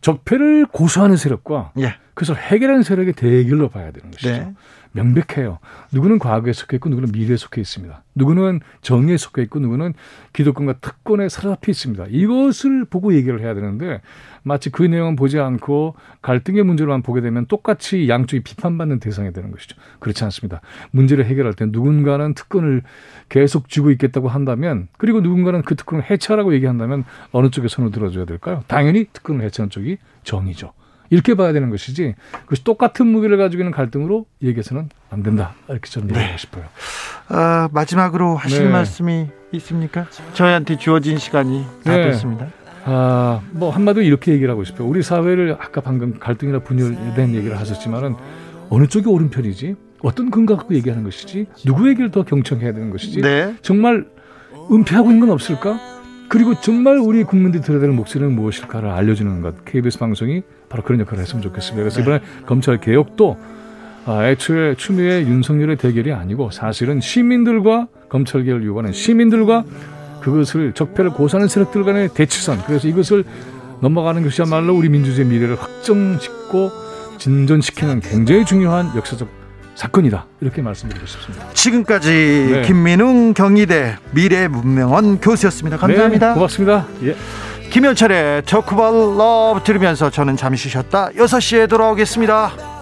적폐를 고수하는 세력과 예. 그래서 해결하는 세력의 대결로 봐야 되는 것이죠. 네. 명백해요. 누구는 과거에 속해 있고 누구는 미래에 속해 있습니다. 누구는 정의에 속해 있고 누구는 기득권과 특권에 사로잡혀 있습니다. 이것을 보고 얘기를 해야 되는데 마치 그 내용은 보지 않고 갈등의 문제로만 보게 되면 똑같이 양쪽이 비판받는 대상이 되는 것이죠. 그렇지 않습니다. 문제를 해결할 때 누군가는 특권을 계속 쥐고 있겠다고 한다면 그리고 누군가는 그 특권을 해체하라고 얘기한다면 어느 쪽에 손을 들어줘야 될까요? 당연히 특권을 해체하는 쪽이 정의죠. 이렇게 봐야 되는 것이지 그것이 똑같은 무게를 가지고 있는 갈등으로 얘기해서는 안 된다. 이렇게 저는 네. 얘기하고 싶어요. 어, 마지막으로 하실 네. 말씀이 있습니까? 저희한테 주어진 시간이 다 네. 됐습니다. 아, 뭐 한마디로 이렇게 얘기를 하고 싶어요. 우리 사회를 아까 방금 갈등이나 분열에 대한 얘기를 하셨지만은 어느 쪽이 옳은 편이지 어떤 근거 갖고 얘기하는 것이지 누구에게를 더 경청해야 되는 것이지 네. 정말 은폐하고 있는 건 없을까? 그리고 정말 우리 국민들이 들어야 되는 목소리는 무엇일까를 알려주는 것. 케이비에스 방송이 바로 그런 역할을 했으면 좋겠습니다. 그래서 이번에 네. 검찰개혁도 애초에 추미애 윤석열의 대결이 아니고 사실은 시민들과 검찰개혁을 요구하는 시민들과 그것을 적폐를 고수하는 세력들 간의 대치선. 그래서 이것을 넘어가는 것이야말로 우리 민주주의의 미래를 확정짓고 진전시키는 굉장히 중요한 역사적 사건이다. 이렇게 말씀드리고 싶습니다. 지금까지 네. 김민웅 경희대 미래문명원 교수였습니다. 감사합니다. 네, 고맙습니다. 예. 김현철의 Talk About Love 들으면서 저는 잠시 쉬었다 여섯 시에 돌아오겠습니다.